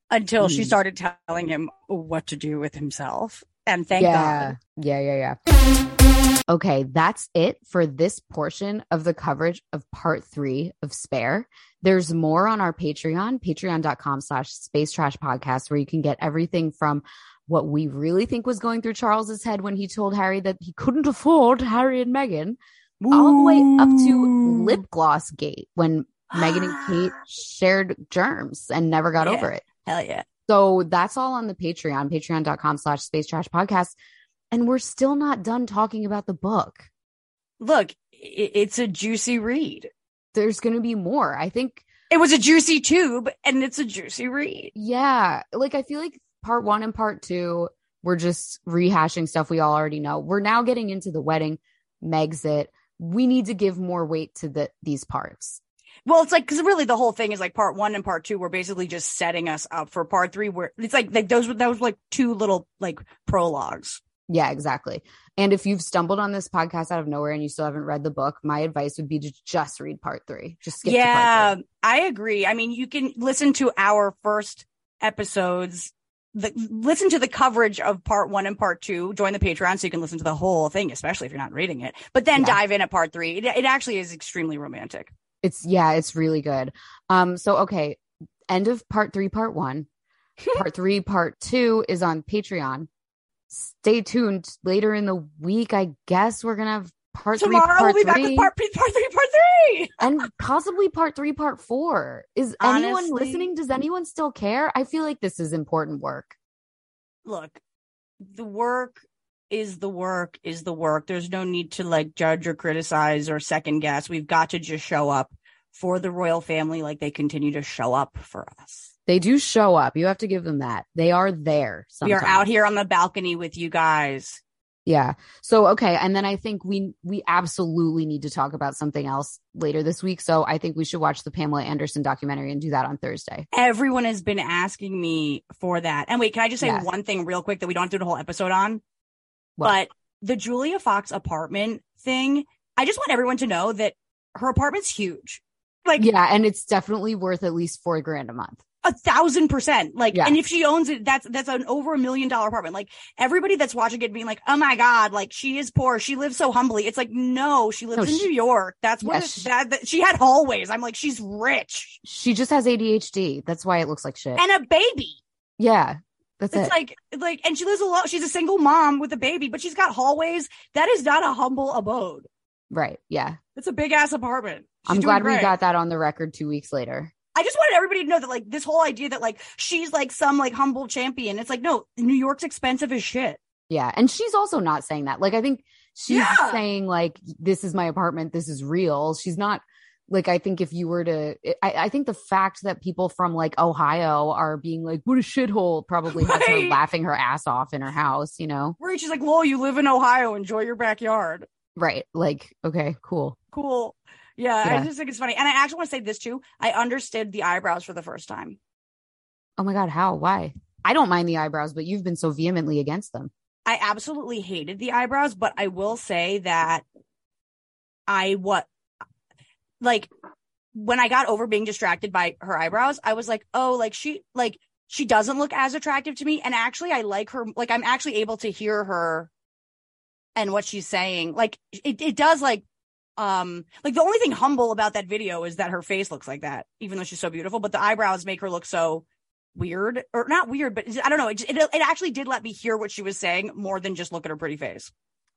until mm. she started telling him what to do with himself. And thank yeah. God. Yeah, yeah, yeah. Okay, that's it for this portion of the coverage of part three of Spare. There's more on our Patreon, patreon.com slash space trash podcast, where you can get everything from what we really think was going through Charles's head when he told Harry that he couldn't afford Harry and Meghan, Ooh. all the way up to lip gloss gate when Meghan and Kate shared germs and never got yeah. over it. Hell yeah. So that's all on the Patreon, patreon.com slash space trash podcast. And we're still not done talking about the book. Look, it's a juicy read. There's going to be more. I think it was a juicy tube and it's a juicy read. Yeah. Like, I feel like part one and part two, we're just rehashing stuff we all already know. We're now getting into the wedding, Megxit. We need to give more weight to the these parts. Well, it's like, because really the whole thing is like part one and part two were basically just setting us up for part three, where it's like, like those were those were like two little like prologues. Yeah, exactly. And if you've stumbled on this podcast out of nowhere and you still haven't read the book, my advice would be to just read part three. Just skip yeah, to part three. I agree. I mean, you can listen to our first episodes. The, listen to the coverage of part one and part two, join the Patreon so you can listen to the whole thing, especially if you're not reading it, but then yeah. dive in at part three. It, it actually is extremely romantic. It's yeah, it's really good. Um, so, okay. End of part three, part one, part three, part two is on Patreon. Stay tuned later in the week. I guess we're going to have part Tomorrow three, part we'll be three. back with part, part three, part three. And possibly part three, part four. Is Honestly, anyone listening? Does anyone still care? I feel like this is important work. Look, the work is the work is the work. There's no need to like judge or criticize or second guess. We've got to just show up for the royal family like they continue to show up for us. They do show up. You have to give them that. They are there sometimes. We are out here on the balcony with you guys. Yeah. So, okay. And then I think we we absolutely need to talk about something else later this week. So I think we should watch the Pamela Anderson documentary and do that on Thursday. Everyone has been asking me for that. And wait, can I just say yes. one thing real quick that we don't have to do the whole episode on? What? But the Julia Fox apartment thing, I just want everyone to know that her apartment's huge. Like, yeah, and it's definitely worth at least four grand a month. A thousand percent. Like, yeah. and if she owns it, that's, that's an over a million dollar apartment. Like, everybody that's watching it being like, oh my God, like she is poor. She lives so humbly. It's like, no, she lives no, in she, New York. That's what yes, that, that she had hallways. I'm like, she's rich. She just has A D H D. That's why it looks like shit. And a baby. Yeah. That's it's it. like, like, and she lives alone. She's a single mom with a baby, but she's got hallways. That is not a humble abode. Right. Yeah. It's a big ass apartment. She's I'm glad great. we got that on the record two weeks later. I just wanted everybody to know that, like, this whole idea that, like, she's, like, some, like, humble champion. It's like, no, New York's expensive as shit. Yeah. And she's also not saying that. Like, I think she's yeah. saying, like, this is my apartment. This is real. She's not, like, I think if you were to, I, I think the fact that people from, like, Ohio are being like, what a shithole, probably right. has her laughing her ass off in her house, you know? Right. She's like, lol, you live in Ohio. Enjoy your backyard. Right. Like, okay, cool. Cool. Yeah, yeah, I just think it's funny. And I actually want to say this, too. I understood the eyebrows for the first time. Oh, my God. How? Why? I don't mind the eyebrows, but you've been so vehemently against them. I absolutely hated the eyebrows, but I will say that I what like when I got over being distracted by her eyebrows, I was like, oh, like she like she doesn't look as attractive to me. And actually, I like her. Like, I'm actually able to hear her and what she's saying. Like, it, it does like. Um, like the only thing humble about that video is that her face looks like that, even though she's so beautiful, but the eyebrows make her look so weird or not weird, but I don't know. It, just, it, it actually did let me hear what she was saying more than just look at her pretty face.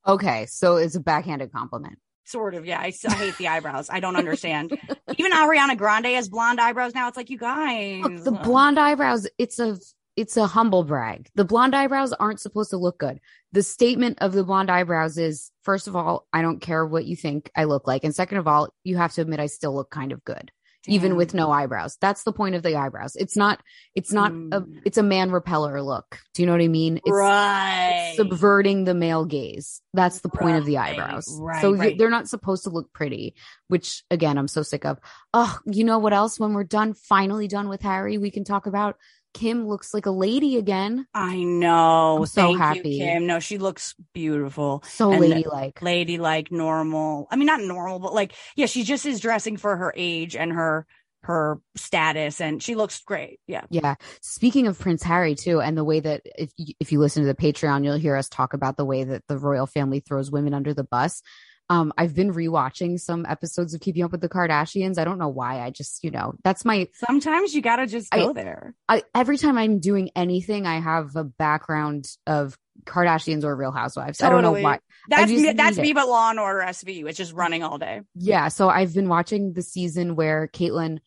Okay. So it's a backhanded compliment. Sort of. Yeah. I, I hate the eyebrows. I don't understand. Even Ariana Grande has blonde eyebrows now. It's like, you guys. Look, the blonde eyebrows, it's a, it's a humble brag. The blonde eyebrows aren't supposed to look good. The statement of the blonde eyebrows is, first of all, I don't care what you think I look like. And second of all, you have to admit I still look kind of good. Damn. Even with no eyebrows. That's the point of the eyebrows. It's not, it's not, mm. a, it's a man repeller look. Do you know what I mean? It's, right. It's subverting the male gaze. That's the point right. of the eyebrows. Right. So right. they're not supposed to look pretty, which again, I'm so sick of. Oh, you know what else? When we're done, finally done with Harry, we can talk about Kim looks like a lady again. I know. I'm so Thank happy. You, Kim. No, she looks beautiful. So and ladylike. Ladylike, normal. I mean, not normal, but like, yeah, she just is dressing for her age and her her status, and she looks great. Yeah. Yeah. Speaking of Prince Harry, too, and the way that if you, if you listen to the Patreon, you'll hear us talk about the way that the royal family throws women under the bus. Um, I've been rewatching some episodes of Keeping Up with the Kardashians. I don't know why. I just, you know, that's my. Sometimes you got to just go I, there. I, every time I'm doing anything, I have a background of Kardashians or Real Housewives. Totally. I don't know why. That's me, that's me, but Law and Order S V U. It's just running all day. Yeah. So I've been watching the season where Caitlyn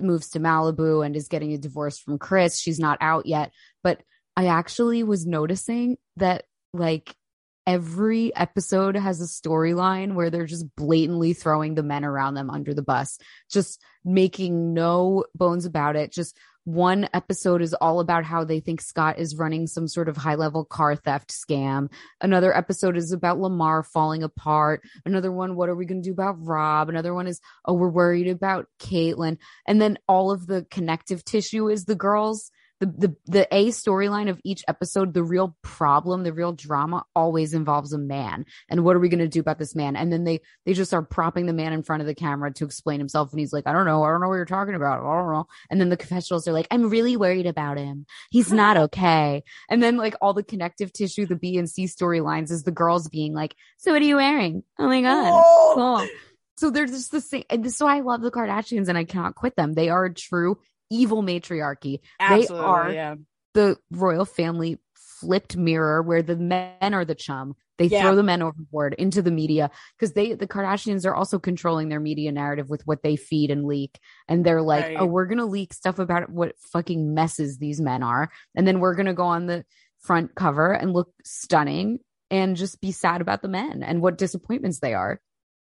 moves to Malibu and is getting a divorce from Chris. She's not out yet, but I actually was noticing that, like, every episode has a storyline where they're just blatantly throwing the men around them under the bus, just making no bones about it. Just one episode is all about how they think Scott is running some sort of high level car theft scam. Another episode is about Lamar falling apart. Another one, what are we going to do about Rob? Another one is, oh, we're worried about Caitlyn. And then all of the connective tissue is the girls. The, the the A storyline of each episode, the real problem, the real drama always involves a man. And what are we going to do about this man? And then they they just are propping the man in front of the camera to explain himself. And he's like, I don't know. I don't know what you're talking about. I don't know. And then the confessionals are like, I'm really worried about him. He's not okay. And then like all the connective tissue, the B and C storylines is the girls being like, so what are you wearing? Oh my God. Oh. Cool. So they're just the same. And this is why I love the Kardashians and I cannot quit them. They are a true evil matriarchy. Absolutely, they are yeah. the royal family flipped mirror where the men are the chum. They yeah. throw the men overboard into the media because they, the Kardashians are also controlling their media narrative with what they feed and leak. And they're like, right. oh, we're going to leak stuff about what fucking messes these men are. And then we're going to go on the front cover and look stunning and just be sad about the men and what disappointments they are.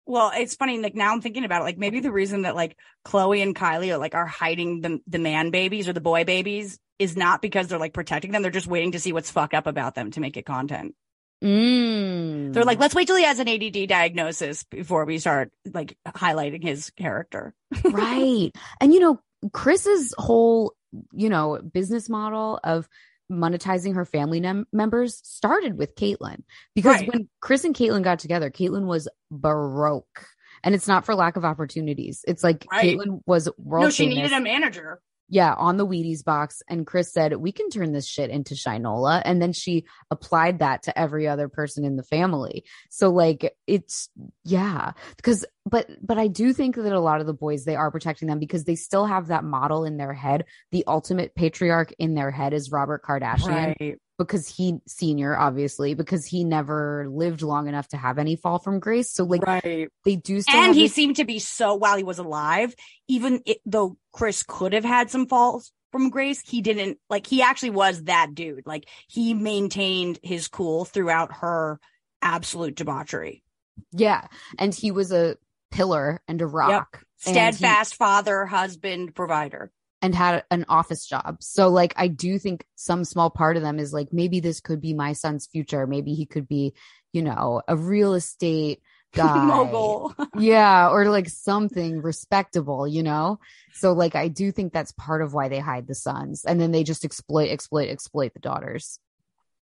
Well, it's funny, like now I'm thinking about it, like maybe the reason that like Khloe and Kylie are like are hiding the the man babies or the boy babies is not because they're like protecting them. They're just waiting to see what's fucked up about them to make it content. Mm. They're like, let's wait till he has an A D D diagnosis before we start like highlighting his character. Right. And, you know, Chris's whole, you know, business model of monetizing her family mem- members started with Caitlyn because right. when Chris and Caitlyn got together, Caitlyn was broke, and it's not for lack of opportunities. It's like right. Caitlyn was world no, she famous. Needed a manager. Yeah, on the Wheaties box, and Chris said, "We can turn this shit into Shinola," and then she applied that to every other person in the family. So, like, it's yeah, because but but I do think that a lot of the boys, they are protecting them because they still have that model in their head. The ultimate patriarch in their head is Robert Kardashian right. because he senior, obviously, because he never lived long enough to have any fall from grace. So, like, right. they do, still and he this- seemed to be so while he was alive, even it, though. Chris could have had some falls from grace. He didn't like, he actually was that dude. Like he maintained his cool throughout her absolute debauchery. Yeah. And he was a pillar and a rock. Yep. Steadfast he, father, husband, provider. And had an office job. So like, I do think some small part of them is like, maybe this could be my son's future. Maybe he could be, you know, a real estate guy. Mogul. Yeah, or like something respectable, you know? So like I do think that's part of why they hide the sons, and then they just exploit exploit exploit the daughters.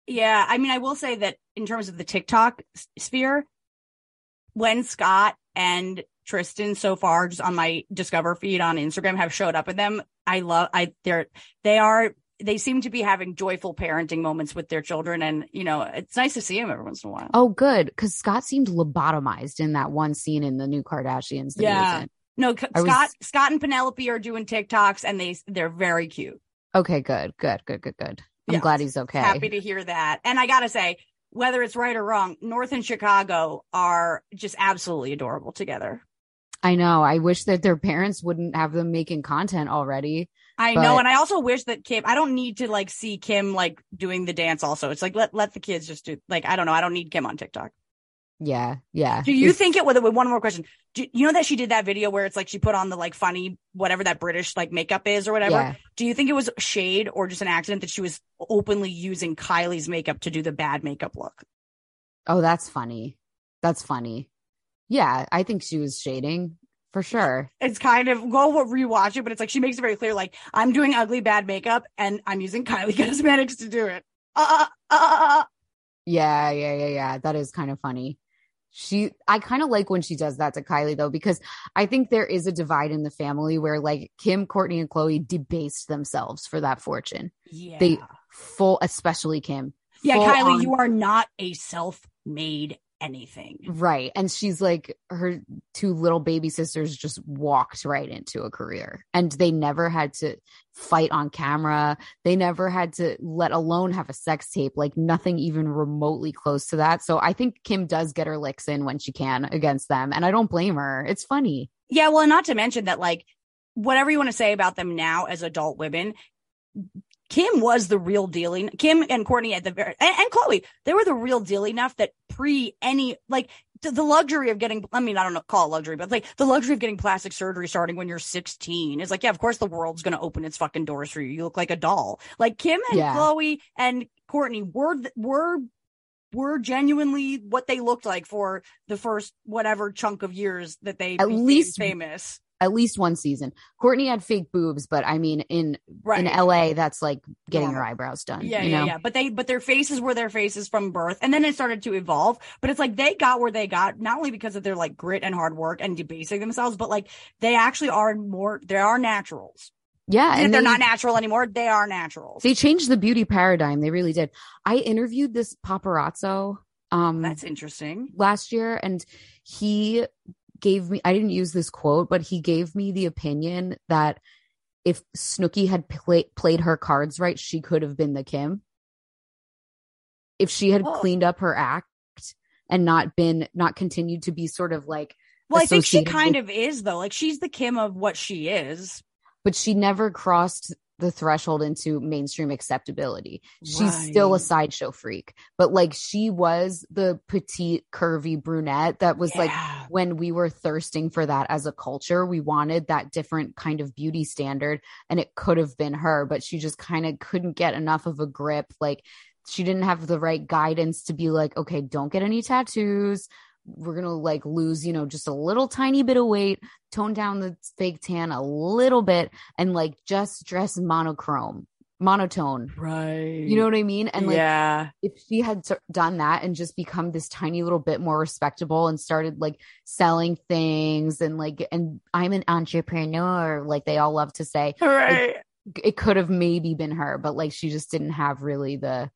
Yeah, I mean I will say that in terms of the TikTok sphere, when Scott and Tristan so far just on my Discover feed on Instagram have showed up in them, I love I they're they are they seem to be having joyful parenting moments with their children. And, you know, it's nice to see him every once in a while. Oh, good. Because Scott seemed lobotomized in that one scene in the new Kardashians. That yeah. No, C- Scott, was... Scott and Penelope are doing TikToks and they, they're very cute. Okay, good, good, good, good, good. I'm yeah, glad he's okay. Happy to hear that. And I got to say, whether it's right or wrong, North and Chicago are just absolutely adorable together. I know. I wish that their parents wouldn't have them making content already. I but... know. And I also wish that Kim, I don't need to like see Kim like doing the dance also. It's like, let, let the kids just do like, I don't know. I don't need Kim on TikTok. Yeah, yeah. Do you it's, think it? With one more question, do you know that she did that video where it's like she put on the like funny whatever that British like makeup is or whatever? Yeah. Do you think it was shade or just an accident that she was openly using Kylie's makeup to do the bad makeup look? Oh, that's funny. That's funny. Yeah, I think she was shading for sure. It's kind of go we'll rewatch it, but it's like she makes it very clear, like I'm doing ugly bad makeup and I'm using Kylie Cosmetics to do it. Uh, uh, uh. Yeah, yeah, yeah, yeah. That is kind of funny. She, I kind of like when she does that to Kylie though, because I think there is a divide in the family where like Kim, Kourtney, and Khloe debased themselves for that fortune. Yeah, they full, especially Kim. Yeah, Kylie, on, you are not a self-made anything, right? And she's like, her two little baby sisters just walked right into a career, and they never had to fight on camera. They never had to, let alone have a sex tape, like nothing even remotely close to that. So I think Kim does get her licks in when she can against them. And I don't blame her. It's funny. Yeah. Well, and not to mention that, like, whatever you want to say about them now as adult women, Kim was the real deal. Kim and Kourtney at the very, and, and Khloe, they were the real deal enough that pre any, like the, the luxury of getting, I mean, I don't know, call it luxury, but like the luxury of getting plastic surgery starting when you're sixteen is like, yeah, of course the world's going to open its fucking doors for you. You look like a doll. Like Kim and yeah. Khloe and Kourtney were, were, were genuinely what they looked like for the first whatever chunk of years that they at became least famous. At least one season. Kourtney had fake boobs, but I mean, in right. in L A, that's like getting yeah. your eyebrows done. Yeah, you yeah, know? yeah. But they, but their faces were their faces from birth, and then it started to evolve. But it's like they got where they got not only because of their like grit and hard work and debasing themselves, but like they actually are more. They are naturals. Yeah, and, and if they're they, not natural anymore. They are naturals. They changed the beauty paradigm. They really did. I interviewed this paparazzo. Um, that's interesting. Last year, and he. gave me, I didn't use this quote, but he gave me the opinion that if Snooki had play, played her cards right, she could have been the Kim. If she had oh. cleaned up her act and not been, not continued to be sort of like. Well, I think she kind with, of is though. Like she's the Kim of what she is. But she never crossed the threshold into mainstream acceptability. Right. She's still a sideshow freak, but like she was the petite curvy brunette that was yeah. like when we were thirsting for that as a culture, we wanted that different kind of beauty standard, and it could have been her, but she just kind of couldn't get enough of a grip. Like she didn't have the right guidance to be like, okay, don't get any tattoos. We're going to like lose, you know, just a little tiny bit of weight, tone down the fake tan a little bit, and like just dress monochrome, monotone. Right. You know what I mean? And like, yeah. if she had t- done that and just become this tiny little bit more respectable and started like selling things and like, and I'm an entrepreneur, like they all love to say, right. It, it could have maybe been her, but like she just didn't have really the,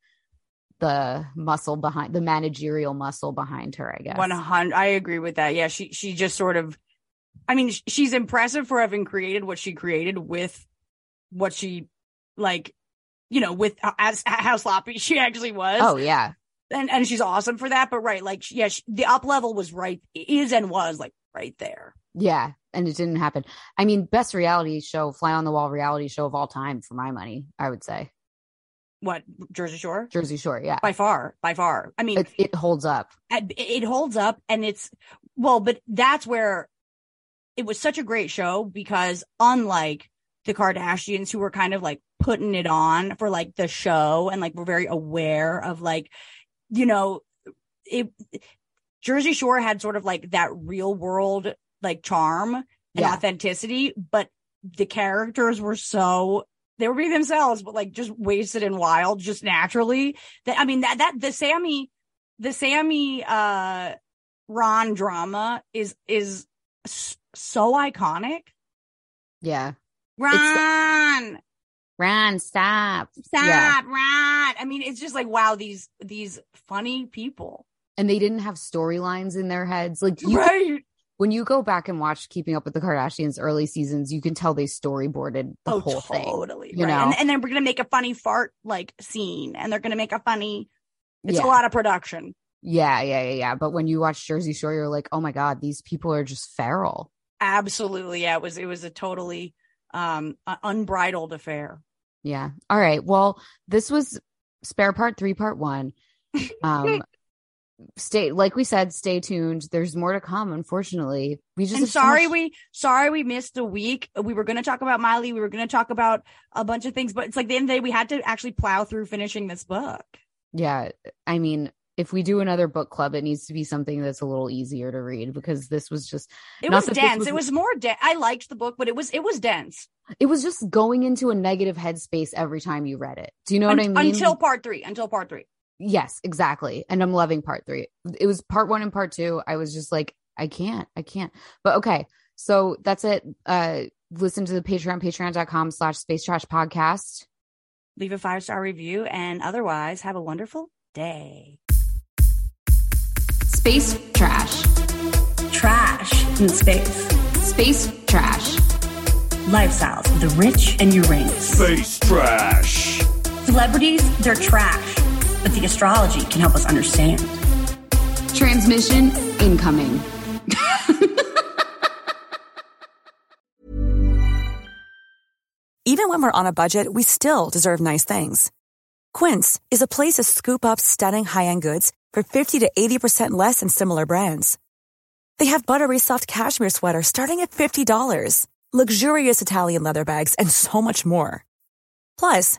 the muscle behind the managerial muscle behind her, I guess. one hundred I agree with that. Yeah. She, she just sort of, I mean, she's impressive for having created what she created with what she like, you know, with as how sloppy she actually was. Oh yeah. And, and she's awesome for that. But right. Like, yeah, she, the up level was right is, and was like right there. Yeah. And it didn't happen. I mean, best reality show, fly on the wall reality show of all time for my money, I would say. What, Jersey Shore? Jersey Shore, yeah. By far, by far. I mean, it, it holds up. It, it holds up, and it's, well, but that's where it was such a great show, because unlike the Kardashians, who were kind of like putting it on for like the show and like were very aware of like, you know, it, Jersey Shore had sort of like that real world like charm and yeah. authenticity, but the characters were so. They would be themselves, but like just wasted and wild, just naturally. That I mean, that that the Sammy, the Sammy uh, Ron drama is is so iconic. Yeah, Ron, it's, Ron, stop, stop, yeah. Ron. I mean, it's just like wow, these these funny people, and they didn't have storylines in their heads, like you- right. When you go back and watch Keeping Up with the Kardashians early seasons, you can tell they storyboarded the oh, whole totally, thing. Totally, you right. know, and, and then we're gonna make a funny fart like scene, and they're gonna make a funny. It's yeah. a lot of production. Yeah, yeah, yeah, yeah. But when you watch Jersey Shore, you're like, oh my god, these people are just feral. Absolutely, yeah. It was it was a totally um, uh, unbridled affair. Yeah. All right. Well, this was Spare Part Three, Part One. Um, stay, like we said, stay tuned. There's more to come. Unfortunately, we just, and sorry, so much- we, sorry, we missed a week. We were going to talk about Miley. We were going to talk about a bunch of things, but it's like the end of the day, we had to actually plow through finishing this book. Yeah. I mean, if we do another book club, it needs to be something that's a little easier to read, because this was just, it was dense. Was, it was more dense. I liked the book, but it was, it was dense. It was just going into a negative headspace every time you read it. Do you know Un- what I mean? Until part three, until part three. Yes, exactly. And I'm loving part three. It was part one and part two. I was just like, I can't, I can't. But okay. So that's it. Uh, listen to the Patreon, patreon.com slash space trash podcast. Leave a five star review, and otherwise have a wonderful day. Space trash. Trash in space. Space trash. Lifestyles of the rich and Uranus. Space trash. Celebrities, they're trash, but the astrology can help us understand. Transmission incoming. Even when we're on a budget, we still deserve nice things. Quince is a place to scoop up stunning high-end goods for fifty to eighty percent less than similar brands. They have buttery soft cashmere sweaters starting at fifty dollars, luxurious Italian leather bags, and so much more. Plus,